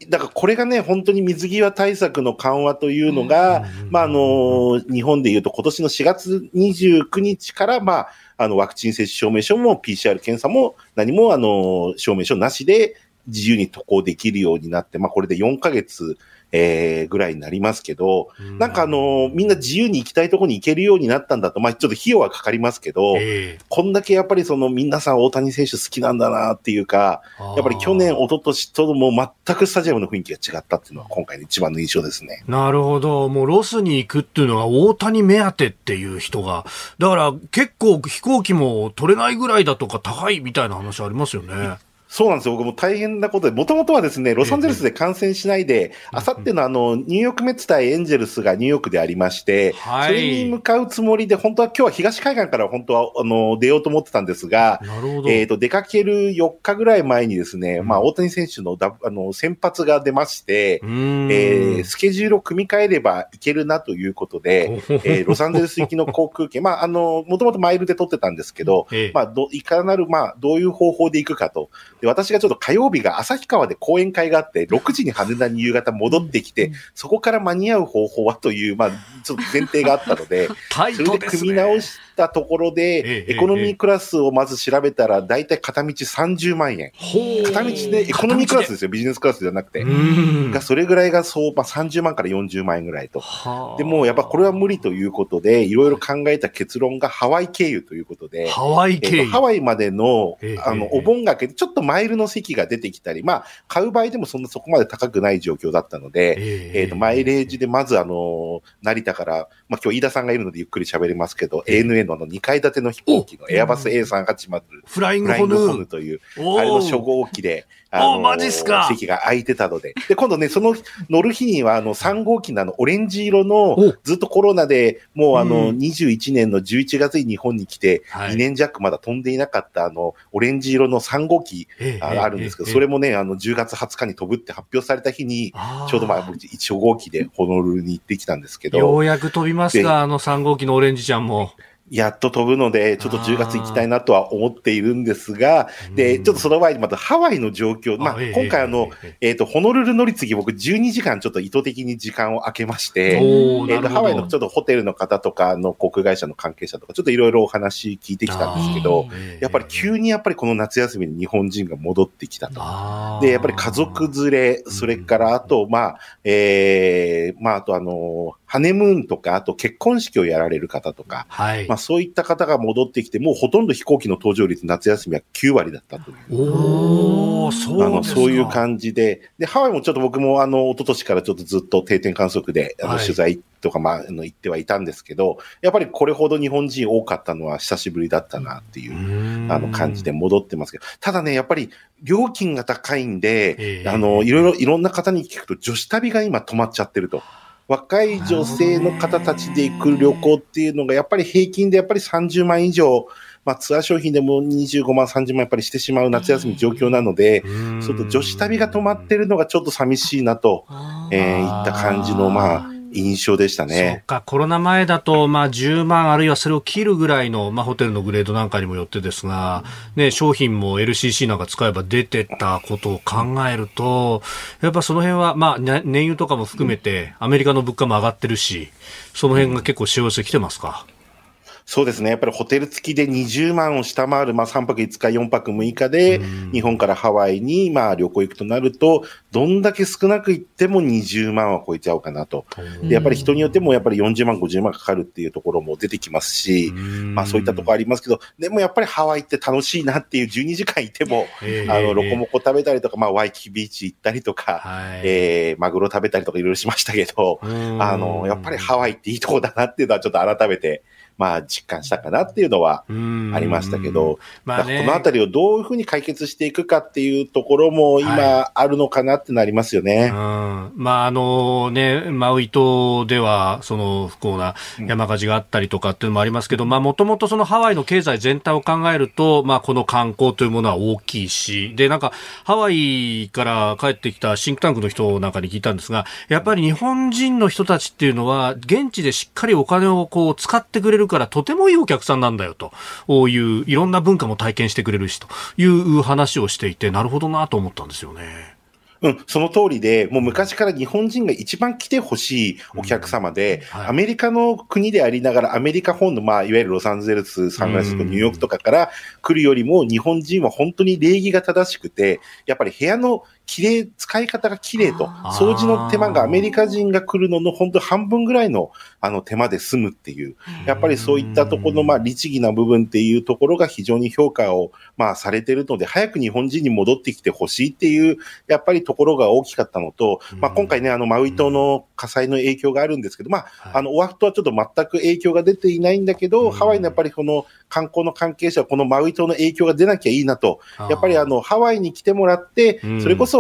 だからこれがね、本当に水際対策の緩和というのが、まあ日本でいうと今年の4月29日から、まあ、ワクチン接種証明書も PCR 検査も何も証明書なしで自由に渡航できるようになって、まあこれで4ヶ月、ぐらいになりますけど、なんかみんな自由に行きたいところに行けるようになったんだと、まあちょっと費用はかかりますけど、こんだけやっぱり皆さん大谷選手好きなんだなっていうか、やっぱり去年、一昨年とも全くスタジアムの雰囲気が違ったっていうのは今回の一番の印象ですね。なるほど。もうロスに行くっていうのが大谷目当てっていう人が、だから結構飛行機も取れないぐらいだとか高いみたいな話ありますよね。そうなんですよ。僕も大変なことで、もともとはですね、ロサンゼルスで観戦しないで、あさってのニューヨークメッツ対エンジェルスがニューヨークでありまして、はい、それに向かうつもりで、本当は今日は東海岸から本当は出ようと思ってたんですが、出かける4日ぐらい前にですね、まあ大谷選手の先発が出まして、スケジュールを組み替えればいけるなということで、ロサンゼルス行きの航空券、まあもともとマイルで取ってたんですけど、まあいかなる、まあどういう方法で行くかと。私がちょっと火曜日が旭川で講演会があって、6時に羽田に夕方戻ってきて、そこから間に合う方法はという、まあ、ちょっと前提があったので、それで組み直したところで、エコノミークラスをまず調べたら、だいたい片道30万円。片道で、エコノミークラスですよ、ビジネスクラスじゃなくて。が、それぐらいが相場30万から40万円ぐらいと。でも、やっぱこれは無理ということで、いろいろ考えた結論がハワイ経由ということで、ハワイまでの、お盆がけで、ちょっとマイルの席が出てきたり、まあ、買う場合でもそんなそこまで高くない状況だったので、マイレージでまず、成田から、まあ、今日飯田さんがいるのでゆっくり喋りますけど、ANA の2階建ての飛行機のエアバス A380、フライングホヌーという、あれの初号機で、マジっすか。席が空いてたので。で、今度ね、その乗る日には、3号機のオレンジ色の、ずっとコロナで、もう21年の11月に日本に来て、2年弱まだ飛んでいなかった、オレンジ色の3号機、あるんですけど、それもね、10月20日に飛ぶって発表された日に、ちょうどまあ、1号機でホノルルに行ってきたんですけど。ようやく飛びますか、3号機のオレンジちゃんも。やっと飛ぶので、ちょっと10月行きたいなとは思っているんですが、で、ちょっとその前にまたハワイの状況、まあ、今回ホノルル乗り継ぎ僕12時間ちょっと意図的に時間を空けまして、ハワイのちょっとホテルの方とか航空会社の関係者とか、ちょっといろいろお話聞いてきたんですけど、やっぱり急にやっぱりこの夏休みに日本人が戻ってきたと。で、やっぱり家族連れ、それからあと、まあ、まあ、あとハネムーンとか、あと結婚式をやられる方とか、まあ、そういった方が戻ってきて、もうほとんど飛行機の搭乗率、夏休みは9割だったという。そうですか。そういう感じで、で、ハワイもちょっと僕も一昨年からちょっとずっと定点観測で、取材とか、まあ、行ってはいたんですけど、やっぱりこれほど日本人多かったのは久しぶりだったなっていう、感じで戻ってますけど、ただね、やっぱり料金が高いんで、いろんな方に聞くと、女子旅が今止まっちゃってると。若い女性の方たちで行く旅行っていうのがやっぱり平均でやっぱり30万以上、まあツアー商品でも25万、30万やっぱりしてしまう夏休み状況なので、ちょっと女子旅が止まってるのがちょっと寂しいなと、いった感じのまあ印象でしたね。そうか、コロナ前だとまあ10万あるいはそれを切るぐらいのまあホテルのグレードなんかにもよってですが、ね、商品も LCC なんか使えば出てたことを考えると、やっぱその辺はまあ燃油とかも含めてアメリカの物価も上がってるし、その辺が結構使用してきてますか。そうですね、やっぱりホテル付きで20万を下回る、3泊5日、4泊6日で、日本からハワイに旅行行くとなると、どんだけ少なく行っても20万は超えちゃうかなと、でやっぱり人によってもやっぱり40万、50万かかるっていうところも出てきますし、そういったところありますけど、でもやっぱりハワイって楽しいなっていう、12時間いても、ロコモコ食べたりとか、ワイキキビーチ行ったりとか、マグロ食べたりとか、いろいろしましたけど、やっぱりハワイっていいとこだなっていうのは、ちょっと改めて。実感したかなっていうのはありましたけど、このあたりをどういうふうに解決していくかっていうところも今あるのかなってなりますよね。マウイ島ではその不幸な山火事があったりとかっていうのもありますけど、もともとそのハワイの経済全体を考えると、この観光というものは大きいし、でなんかハワイから帰ってきたシンクタンクの人なんかに聞いたんですが、やっぱり日本人の人たちっていうのは現地でしっかりお金をこう使ってくれるからとてもいいお客さんなんだよといういろんな文化も体験してくれるしという話をしていて、なるほどなと思ったんですよね。その通りで、もう昔から日本人が一番来てほしいお客様で、アメリカの国でありながら、アメリカ本の、いわゆるロサンゼルス、サンフランシスコ、ニューヨークとかから来るよりも、日本人は本当に礼儀が正しくて、やっぱり部屋の使い方が綺麗と、掃除の手間がアメリカ人が来るのの本当半分ぐらいの手間で済むっていう、やっぱりそういったところの律儀な部分っていうところが非常に評価をされてるので、早く日本人に戻ってきてほしいっていうやっぱりところが大きかったのと、今回ね、マウイ島の火災の影響があるんですけど、オアフとはちょっと全く影響が出ていないんだけど、ハワイのやっぱりこの観光の関係者はこのマウイ島の影響が出なきゃいいなと、やっぱりハワイに来てもらって、それこそ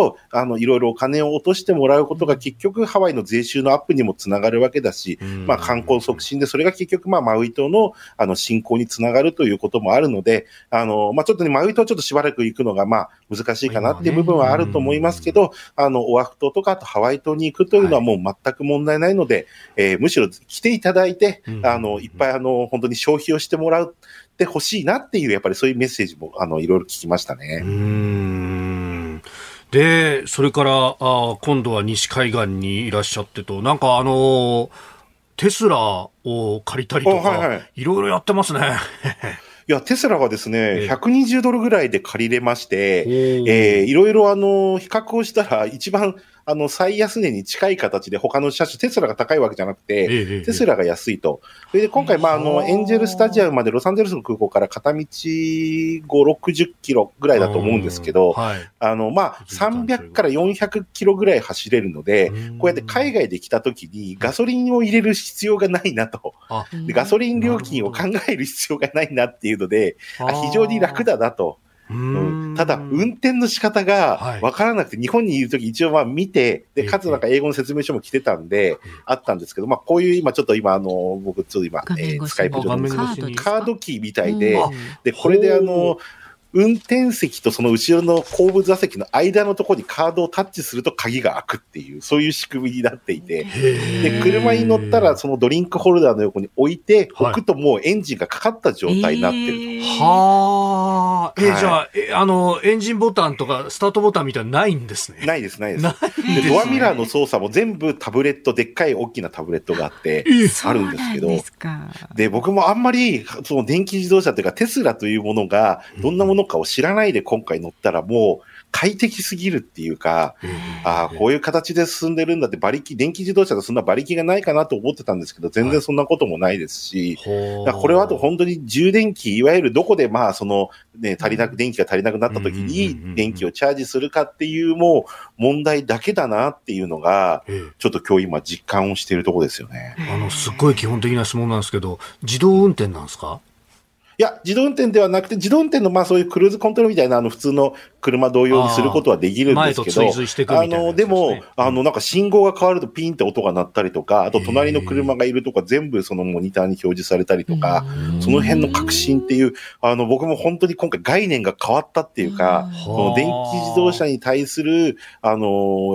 いろいろお金を落としてもらうことが結局ハワイの税収のアップにもつながるわけだし、観光促進でそれが結局マウイ島の振興につながるということもあるので、ちょっとね、マウイ島ちょっとしばらく行くのが難しいかなっていう部分はあると思いますけど、オアフ島とかあとハワイ島に行くというのはもう全く問題ないので、むしろ来ていただいて、いっぱい本当に消費をしてもらってほしいなっていう、やっぱりそういうメッセージもいろいろ聞きましたね。でそれから今度は西海岸にいらっしゃってと、なんかテスラを借りたりとか、いろいろやってますね。いや、テスラがですね、120ドルぐらいで借りれまして、いろいろ比較をしたら一番最安値に近い形で、他の車種、テスラが高いわけじゃなくて、テスラが安いと。それで今回、エンジェルスタジアムまでロサンゼルスの空港から片道5、60キロぐらいだと思うんですけど、300から400キロぐらい走れるので、こうやって海外で来た時にガソリンを入れる必要がないなと。でガソリン料金を考える必要がないなっていうので、非常に楽だなと。ただ運転の仕方が分からなくて、日本にいるとき一応見て、でかつなんか英語の説明書も来てたんであったんですけど、こういう今ちょっと今僕ちょっと今スカイプ上のカードキーみたいで、でこれで運転席とその後ろの後部座席の間のところにカードをタッチすると鍵が開くっていう、そういう仕組みになっていて、で車に乗ったらそのドリンクホルダーの横に置いておくと、もうエンジンがかかった状態になってると。じゃあエンジンボタンとかスタートボタンみたいなのないんですね。ないです、ないです。でドアミラーの操作も全部タブレット、でっかい大きなタブレットがあってあるんですけど、で僕もあんまりその電気自動車というかテスラというものがどんなものかを知らないで今回乗ったら、もう快適すぎるっていうか、こういう形で進んでるんだって、馬力、電気自動車とそんな馬力がないかなと思ってたんですけど、全然そんなこともないですし、これはあと本当に充電器、いわゆるどこで電気が足りなくなった時に電気をチャージするかっていう、もう問題だけだなっていうのが、ちょっと今日今実感をしているところですよね。すっごい基本的な質問なんですけど、自動運転なんですか？いや、自動運転ではなくて、自動運転のそういうクルーズコントロールみたいな普通の車同様にすることはできるんですけど、でもなんか信号が変わるとピンって音が鳴ったりとか、あと隣の車がいるとか全部そのモニターに表示されたりとか、その辺の革新っていう、僕も本当に今回概念が変わったっていうか、その電気自動車に対するや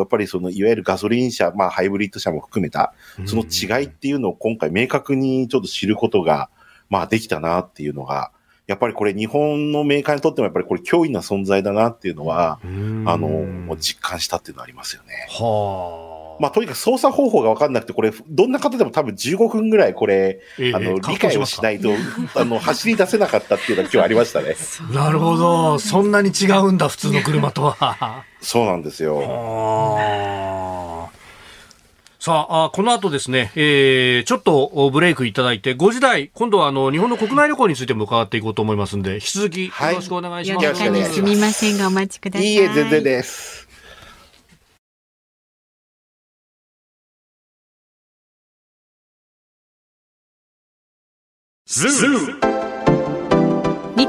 っぱりそのいわゆるガソリン車、ハイブリッド車も含めたその違いっていうのを今回明確にちょっと知ることができたなっていうのが、やっぱりこれ日本のメーカーにとってもやっぱりこれ脅威な存在だなっていうのは、実感したっていうのはありますよね。まあ、とにかく操作方法が分かんなくて、これどんな方でも多分15分ぐらいこれ、理解をしないと走り出せなかったっていうのは今日ありましたね。なるほど、そんなに違うんだ普通の車とは。そうなんですよ。あ、さあ、この後ですね、ちょっとブレイクいただいて、5時台、今度は日本の国内旅行についても伺っていこうと思いますので、引き続きよろしくお願いします。はい、夜中にすみませんがお待ちください。いいえ、全然です。ズーム、日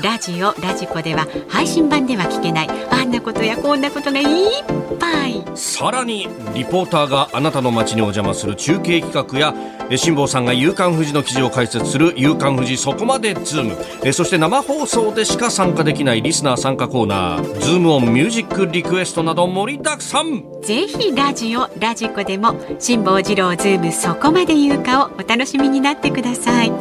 ラジコでは配信版では聞けないあんなことやこんなことがいっぱい。さらにリポーターがあなたの街にお邪魔する中継企画や辛坊さんが夕刊フジの記事を解説する夕刊フジそこまでズーム、そして生放送でしか参加できないリスナー参加コーナー、ズームオンミュージックリクエストなど盛りだくさん。ぜひラジコでも辛坊治郎ズームそこまで言うかをお楽しみになってください。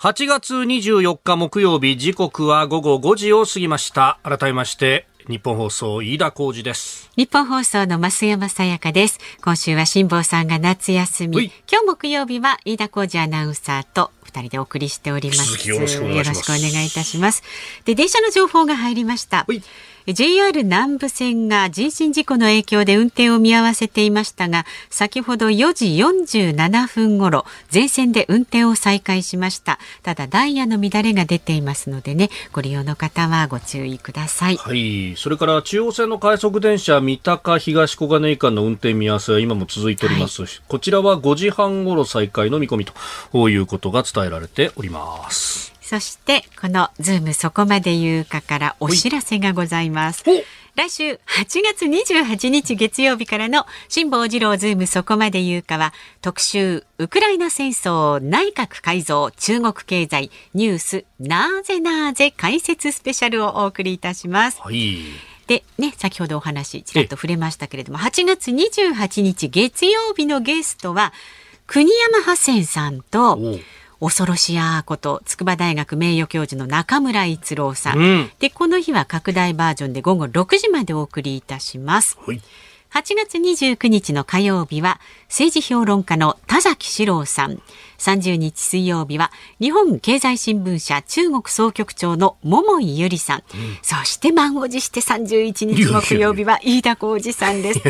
8月24日木曜日、時刻は午後5時を過ぎました。改めまして、日本放送飯田浩司です。日本放送の増山さやかです。今週は辛坊さんが夏休み。今日木曜日は飯田浩司アナウンサーと2人でお送りしております。引き続きよろしくお願いします。よろしくお願いいたします。で、電車の情報が入りました。JR 南武線が人身事故の影響で運転を見合わせていましたが、先ほど4時47分ごろ全線で運転を再開しました。ただダイヤの乱れが出ていますのでね、ご利用の方はご注意ください。はい、それから中央線の快速電車三鷹東小金井間の運転見合わせは今も続いております、はい、こちらは5時半ごろ再開の見込みということが伝えられております。そしてこのズームそこまで言うかからお知らせがございます。来週8月28日月曜日からの辛坊治郎ズームそこまで言うかは特集、ウクライナ戦争、内閣改造、中国経済ニュース、なぜなぜ解説スペシャルをお送りいたします。はいでね、先ほどお話ちらっと触れましたけれども、8月28日月曜日のゲストは国山ハセンさんと恐ろしやこと筑波大学名誉教授の中村逸郎さん、でこの日は拡大バージョンで午後6時までお送りいたします、はい、8月29日の火曜日は政治評論家の田崎史郎さん、30日水曜日は日本経済新聞社中国総局長の桃井由里さん、そして満を持して31日木曜日は飯田浩司さんです。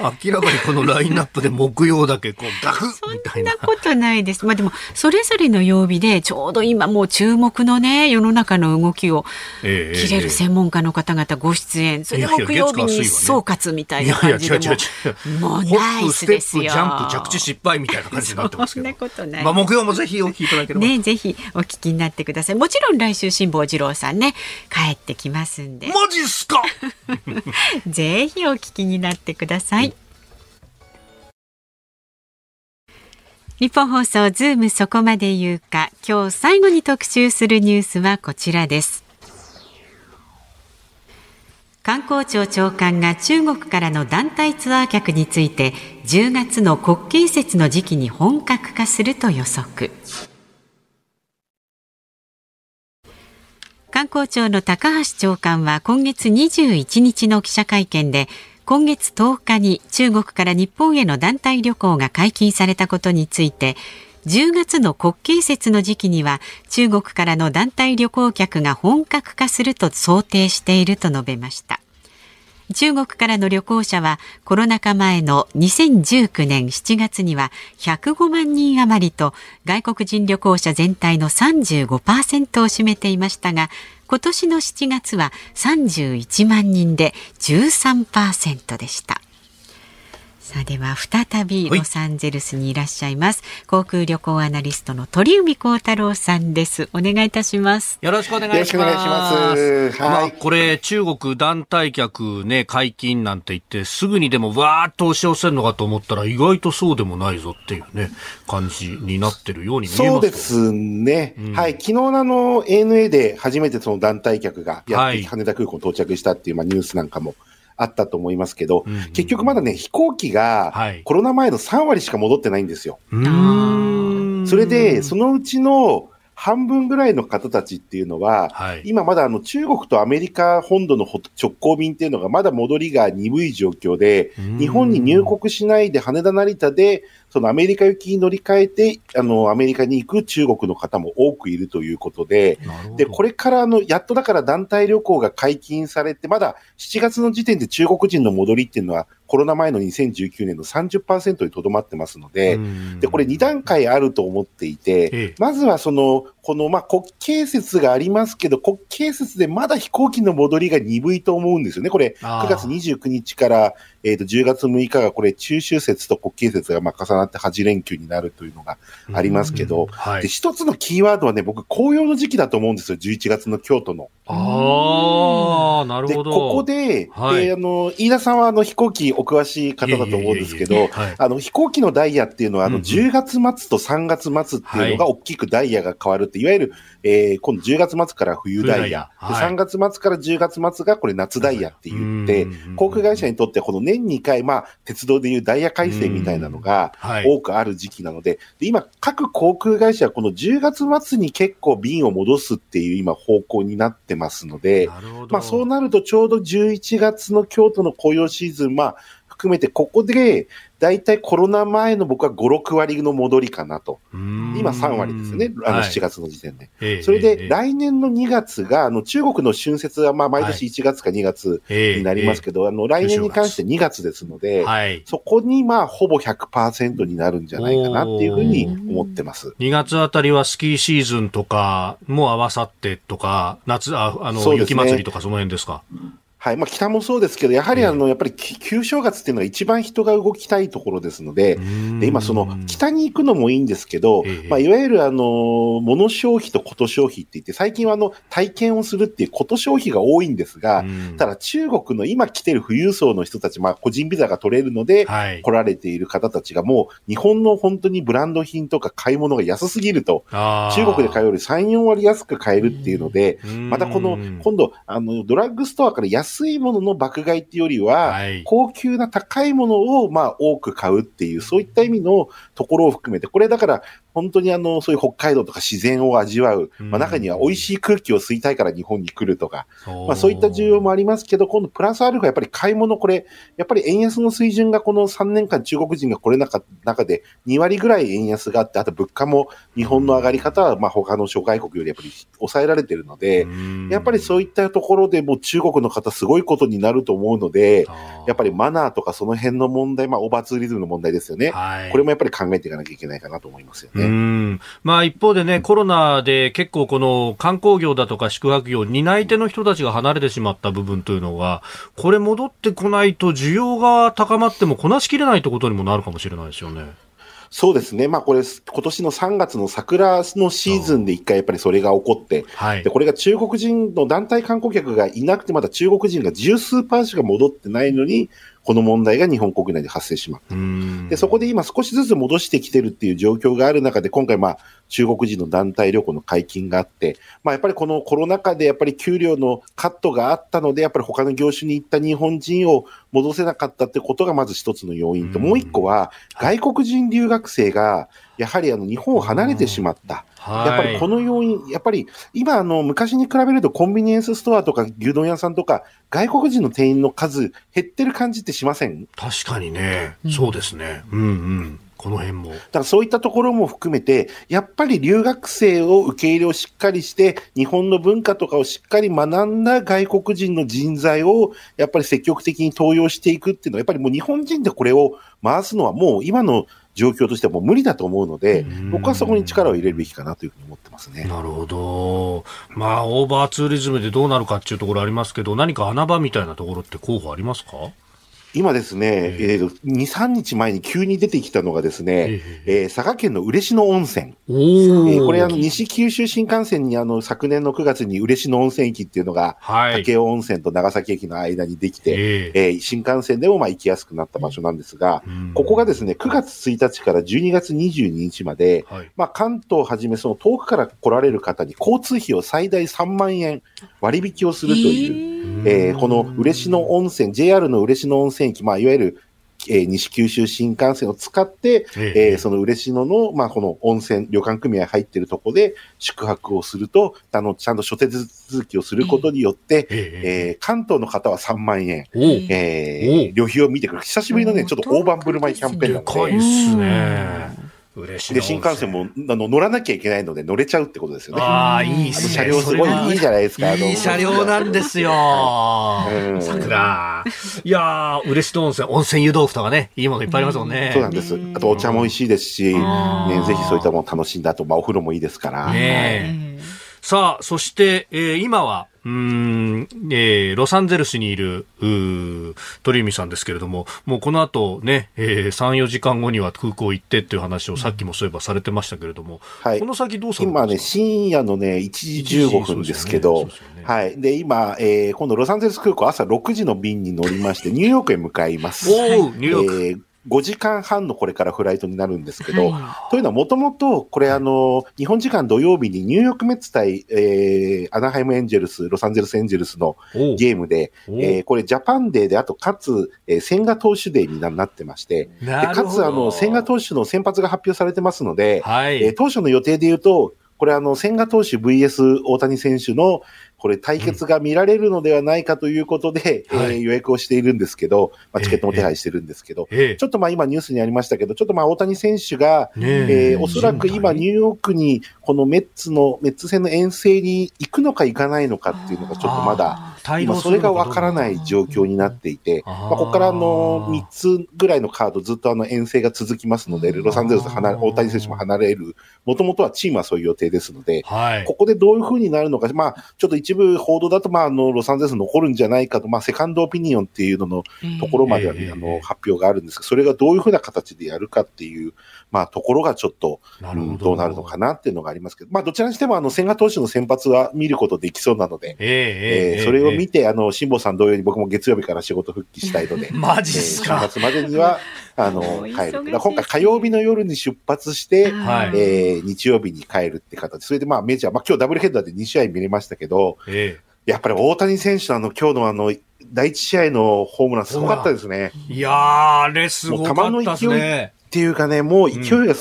明らかにこのラインナップで木曜だけこうガフみたいな。そんなことないです。まあ、でもそれぞれの曜日でちょうど今もう注目のね世の中の動きを切れる専門家の方々ご出演、それで木曜日に総括みたいな感じでもうナイスですよ。ホップステップジャンプ着地失敗みたいな感じになってますけど。まあ、木曜もぜひお聞きいただければ、ね、ぜひお聞きになってください。もちろん来週辛坊治郎さんね帰ってきますんで。マジっすかぜひお聞きになってください、日本放送ズームそこまで言うか。今日最後に特集するニュースはこちらです。観光庁長官が中国からの団体ツアー客について10月の国慶節の時期に本格化すると予測。観光庁の高橋長官は今月21日の記者会見で、今月10日に中国から日本への団体旅行が解禁されたことについて、10月の国慶節の時期には中国からの団体旅行客が本格化すると想定していると述べました。中国からの旅行者はコロナ禍前の2019年7月には105万人余りと外国人旅行者全体の 35% を占めていましたが、今年の7月は31万人で 13% でした。さあでは再びロサンゼルスにいらっしゃいます、はい、航空旅行アナリストの鳥海高太朗さんです。お願いいたします。よろしくお願いします。まあ、これ中国団体客、ね、解禁なんて言ってすぐにでもわーっと押し寄せるのかと思ったら意外とそうでもないぞっていう、ね、感じになってるように見えます。そうですね、うん、はい、昨日の ANA で初めてその団体客がやって羽田空港に到着したっていう、まあ、ニュースなんかもあったと思いますけど、うんうん、結局まだね飛行機がコロナ前の3割しか戻ってないんですよ。それでそのうちの半分ぐらいの方たちっていうのは、はい、今まだ中国とアメリカ本土の直行便っていうのがまだ戻りが鈍い状況で、日本に入国しないで羽田成田でそのアメリカ行きに乗り換えてアメリカに行く中国の方も多くいるということで、でこれからやっとだから団体旅行が解禁されて、まだ7月の時点で中国人の戻りっていうのはコロナ前の2019年の 30% にとどまってますので、でこれ2段階あると思っていて、まずはまあ、国慶節がありますけど、国慶節でまだ飛行機の戻りが鈍いと思うんですよね。これ9月29日から、10月6日がこれ中秋節と国慶節がまあ重なって8連休になるというのがありますけど、はい、で一つのキーワードはね、僕紅葉の時期だと思うんですよ。11月の京都の。ああ、なるほど。でここで、はい、飯田さんは飛行機お詳しい方だと思うんですけど、はい、飛行機のダイヤっていうのは10月末と3月末っていうのが大きくダイヤが変わるって、はい、いわゆる、今度10月末から冬ダイヤ、はい、3月末から10月末がこれ夏ダイヤって言って、うん、航空会社にとってこの年2回、まあ、鉄道でいうダイヤ改正みたいなのが多くある時期なので、で今各航空会社はこの10月末に結構便を戻すっていう今方向になってますので、まあ、そうなるとちょうど11月の京都の紅葉シーズン、まあ含めてここでだいたいコロナ前の僕は5、6割の戻りかなと。今3割ですよね、7月の時点で、はい、それで来年の2月が中国の春節はまあ毎年1月か2月になりますけど、来年に関して2月ですので、はい、そこにまあほぼ 100% になるんじゃないかなっていうふうに思ってます。2月あたりはスキーシーズンとかも合わさってとか、夏雪祭りとかその辺ですか。はい。まあ、北もそうですけど、やはりやっぱり旧正月っていうのが一番人が動きたいところですので、で今北に行くのもいいんですけど、まあ、いわゆる物消費とこと消費って言って、最近は体験をするっていうこと消費が多いんですが、ただ中国の今来てる富裕層の人たち、まあ、個人ビザが取れるので、来られている方たちがもう日本の本当にブランド品とか買い物が安すぎると、中国で買うより3、4割安く買えるっていうので、また今度、ドラッグストアから安いものの爆買いっていうよりは、はい、高級な高いものをまあ多く買うっていう、そういった意味のところを含めて、これだから本当にそういう北海道とか自然を味わう、まあ、中には美味しい空気を吸いたいから日本に来るとか、まあ、そういった需要もありますけど、今度プラスアルファやっぱり買い物、これやっぱり円安の水準がこの3年間中国人が来れなかった中で2割ぐらい円安があって、あと物価も日本の上がり方はまあ他の諸外国よりやっぱり抑えられてるので、やっぱりそういったところでもう中国の方すごいことになると思うので、やっぱりマナーとかその辺の問題、まあ、オーバーツーリズムの問題ですよね、はい、これもやっぱり考えていかなきゃいけないかなと思いますよね。まあ、一方でね、コロナで結構この観光業だとか宿泊業、担い手の人たちが離れてしまった部分というのは、これ戻ってこないと需要が高まってもこなしきれないってことにもなるかもしれないですよね。そうですね。まあこれ、今年の3月の桜のシーズンで一回やっぱりそれが起こって、はい、で、これが中国人の団体観光客がいなくて、まだ中国人が十数パーしか戻ってないのに、この問題が日本国内で発生しまった。で、そこで今少しずつ戻してきてるっていう状況がある中で、今回まあ中国人の団体旅行の解禁があって、まあやっぱりこのコロナ禍でやっぱり給料のカットがあったので、やっぱり他の業種に行った日本人を戻せなかったってことがまず一つの要因と、もう一個は外国人留学生がやはり日本を離れてしまった。やっぱりこの要因、やっぱり今昔に比べるとコンビニエンスストアとか牛丼屋さんとか外国人の店員の数減ってる感じってしません？確かにね、そうですね、うんうん、この辺もだからそういったところも含めてやっぱり留学生を受け入れをしっかりして日本の文化とかをしっかり学んだ外国人の人材をやっぱり積極的に登用していくっていうのはやっぱりもう日本人でこれを回すのはもう今の状況としてはもう無理だと思うので、僕はそこに力を入れるべきかなというふうに思ってますね。なるほど。まあオーバーツーリズムでどうなるかっていうところありますけど、何か穴場みたいなところって候補ありますか？今ですね、2、3日前に急に出てきたのがですね、佐賀県の嬉野温泉。これ西九州新幹線に昨年の9月に嬉野温泉駅っていうのが、武雄温泉と長崎駅の間にできて、新幹線でも行きやすくなった場所なんですが、ここがですね、9月1日から12月22日まで、関東をはじめその遠くから来られる方に交通費を最大3万円割引をするという、この嬉野温泉、JR の嬉野温泉駅、いわゆる、西九州新幹線を使って、その嬉野の、この温泉、旅館組合入っているところで宿泊をすると、ちゃんと諸手続きをすることによって、関東の方は3万円、旅費を見てくる。久しぶりのね、ちょっと大盤振る舞いキャンペーンなので。でかいっすね。で、新幹線も乗らなきゃいけないので乗れちゃうってことですよね。ああ、いいっすね。車両すごいいいじゃないですか。いい車両なんですよ。桜。いやー、嬉野温泉、温泉湯豆腐とかね、いいものいっぱいありますもんね。そうなんです。あとお茶も美味しいですし、ぜひそういったもの楽しんだ後、お風呂もいいですから。ねえ。さあ、そして、今は、ロサンゼルスにいる、鳥海さんですけれども、もうこの後ね、3、4時間後には空港行ってっていう話をさっきもそういえばされてましたけれども、はい、この先どうするんですか？今ね、深夜のね、1時15分ですけど、はい。で、今、今度ロサンゼルス空港朝6時の便に乗りまして、ニューヨークへ向かいます。おー、ニューヨーク。5時間半のこれからフライトになるんですけど、はい、というのはもともと、これ日本時間土曜日にニューヨークメッツ対、アナハイムエンジェルス、ロサンゼルスエンジェルスのゲームで、これジャパンデーで、あとかつ、千賀投手デーになってまして、でかつ千賀投手の先発が発表されてますので、はい当初の予定で言うと、これ千賀投手 VS 大谷選手のこれ対決が見られるのではないかということで、予約をしているんですけど、チケットも手配してるんですけど、ちょっと今ニュースにありましたけど、ちょっと大谷選手が、おそらく今ニューヨークにこのメッツ戦の遠征に行くのか行かないのかっていうのがちょっとまだ、今それがわからない状況になっていて、ここから3つぐらいのカードずっと遠征が続きますので、ロサンゼルス大谷選手も離れる、もともとはチームはそういう予定ですので、ここでどういう風になるのか、ちょっと一部報道だと、ロサンゼルス残るんじゃないかと、セカンドオピニオンっていうののところまでは、発表があるんですが、それがどういう風な形でやるかっていう、ところがちょっと、どうなるのかなっていうのがありますけど、どちらにしても、千賀投手の先発は見ることできそうなので、それを見て、辛坊さん同様に僕も月曜日から仕事復帰したいので、マジっすか。週末までには、帰る。今回火曜日の夜に出発して、日曜日に帰るって形。それでメジャー、今日ダブルヘッダーで2試合見れましたけど、やっぱり大谷選手の今日の第1試合のホームランすごかったですね。いやー、あれすごかったですね。球の勢いっていうかね、もう勢いが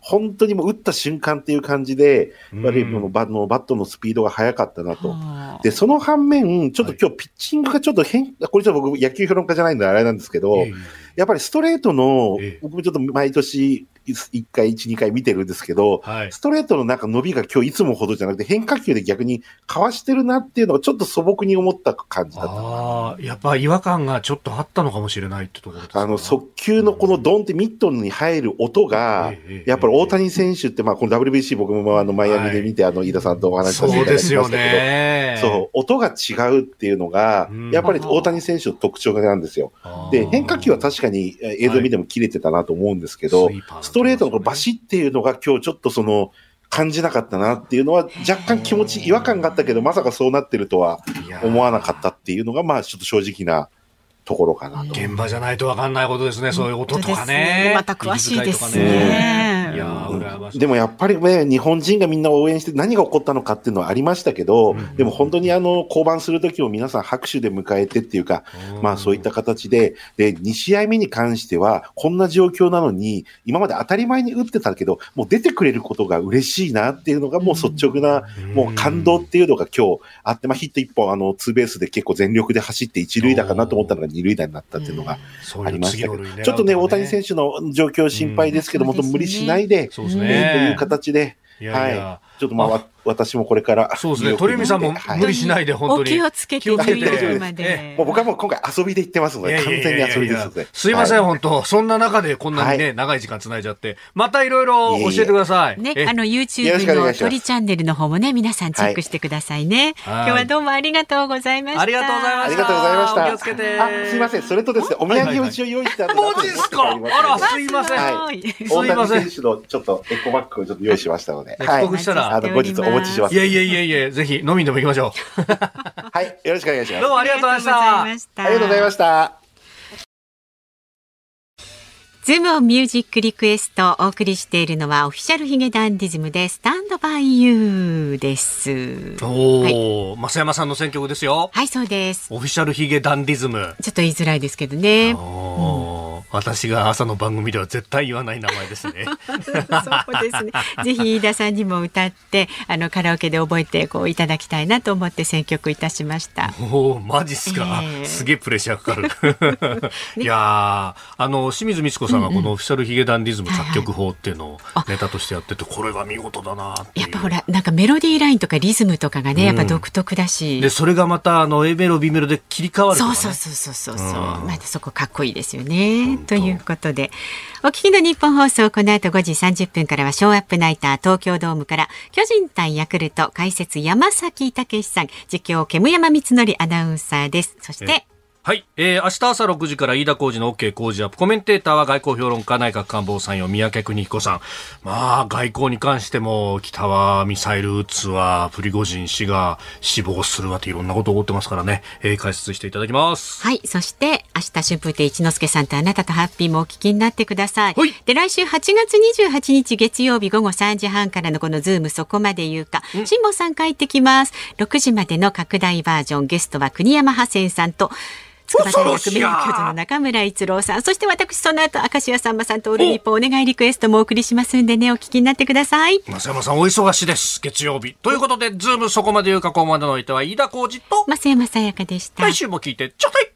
本当にもう打った瞬間っていう感じで、やっぱりバットのスピードが速かったなと。で、その反面、ちょっと今日ピッチングがちょっとこれちょっと僕野球評論家じゃないんであれなんですけど、やっぱりストレートの、僕もちょっと毎年、1回、1、2回見てるんですけど、ストレートの伸びが今日いつもほどじゃなくて変化球で逆にかわしてるなっていうのがちょっと素朴に思った感じだった。やっぱ違和感がちょっとあったのかもしれないってところですね。速球のこのドンってミットに入る音が、やっぱり大谷選手って、この WBC 僕もマイアミで見て、飯田さんとお話しさせていただきましたけど、そうですよね。そう、音が違うっていうのが、やっぱり大谷選手の特徴なんですよ。で、変化球は確かに映像見ても切れてたなと思うんですけど、ストレートのバシっていうのが今日ちょっと感じなかったなっていうのは若干違和感があったけど、まさかそうなってるとは思わなかったっていうのがちょっと正直なところかなと。現場じゃないと分かんないことですね、そういう音とかね。また詳しいですね。でもやっぱりね、日本人がみんな応援して何が起こったのかっていうのはありましたけど、でも本当に降板するときも皆さん拍手で迎えてっていうか、そういった形で、で、2試合目に関しては、こんな状況なのに、今まで当たり前に打ってたけど、もう出てくれることが嬉しいなっていうのが、もう率直な、もう感動っていうのが今日あって、ヒット1本、ツーベースで結構全力で走って一塁打かなと思ったのが2塁打になったっていうのがありましたけど、ちょっとね、大谷選手の状況心配ですけども、無理しないで、という形で、はい。ちちょっとまあ私もこれからそうですね、鳥海さんも無理しないで本当にお気をつけて14まで。もう僕はもう今回遊びで行ってますので、完全に遊びですので。すいません本当、そんな中でこんなにね長い時間繋いじゃって、またいろいろ教えてくださいね。YouTube の鳥チャンネルの方もね皆さんチェックしてくださいね。今日はどうもありがとうございました。ありがとうございました。ありがとうございました。気をつけて。あ、すいません、それとですね、お土産を一応用意してあるので。マジですか。あらすいません。大谷選手のちょっとエコバッグをちょっと用意しましたので。帰国したら後日お持ちします。いやいやいやいや、ぜひ飲みにでも行きましょう。はい、よろしくお願いします。どうもありがとうございました。ありがとうございました。ズームオンミュージックリクエストをお送りしているのはオフィシャルヒゲダンディズムでスタンドバイユーです。おお、増山さんの選曲ですよ。はい、そうです。オフィシャルヒゲダンディズム。ちょっと言いづらいですけどね。私が朝の番組では絶対言わない名前ですね。そうですね。ぜひ飯田さんにも歌ってカラオケで覚えてこういただきたいなと思って選曲いたしました。おお、マジっすか。すげえプレッシャーかかる。いや清水ミツ子さんがこのオフィシャルヒゲダンディズム作曲法っていうのをネタとしてやってて、これが見事だなっていう。やっぱほらなんかメロディーラインとかリズムとかがねやっぱ独特だし、でそれがまたAメロBメロで切り替わるとかね、そうまたそこかっこいいですよね。ということでお聞きの日本放送、この後5時30分からはショーアップナイター、東京ドームから巨人対ヤクルト解説山崎武さん、実況煙山光則アナウンサーです。そしてはい、明日朝6時から飯田浩司の OK 浩司アップ、コメンテーターは外交評論家内閣官房参与三宅邦彦さん。まあ外交に関しても北はミサイル撃つわ、プリゴジン氏が死亡するわっていろんなこと起こってますからね、解説していただきます。はい、そして明日春風亭一之輔さんとあなたとハッピーもお聞きになってください。で来週8月28日月曜日午後3時半からのこのズームそこまで言うか、辛坊さん帰ってきます。6時までの拡大バージョン、ゲストは国山ハセンさんと筑波大学名誉教授の中村逸郎さん、そして私その後明石家さんまさんとオールニッポンお願いリクエストもお送りしますんでね、お聞きになってください。増山さんお忙しいです月曜日ということで、ズームそこまで言うか、ここまでの相手は飯田浩司と増山さやかでした。来週も聞いてちょっとい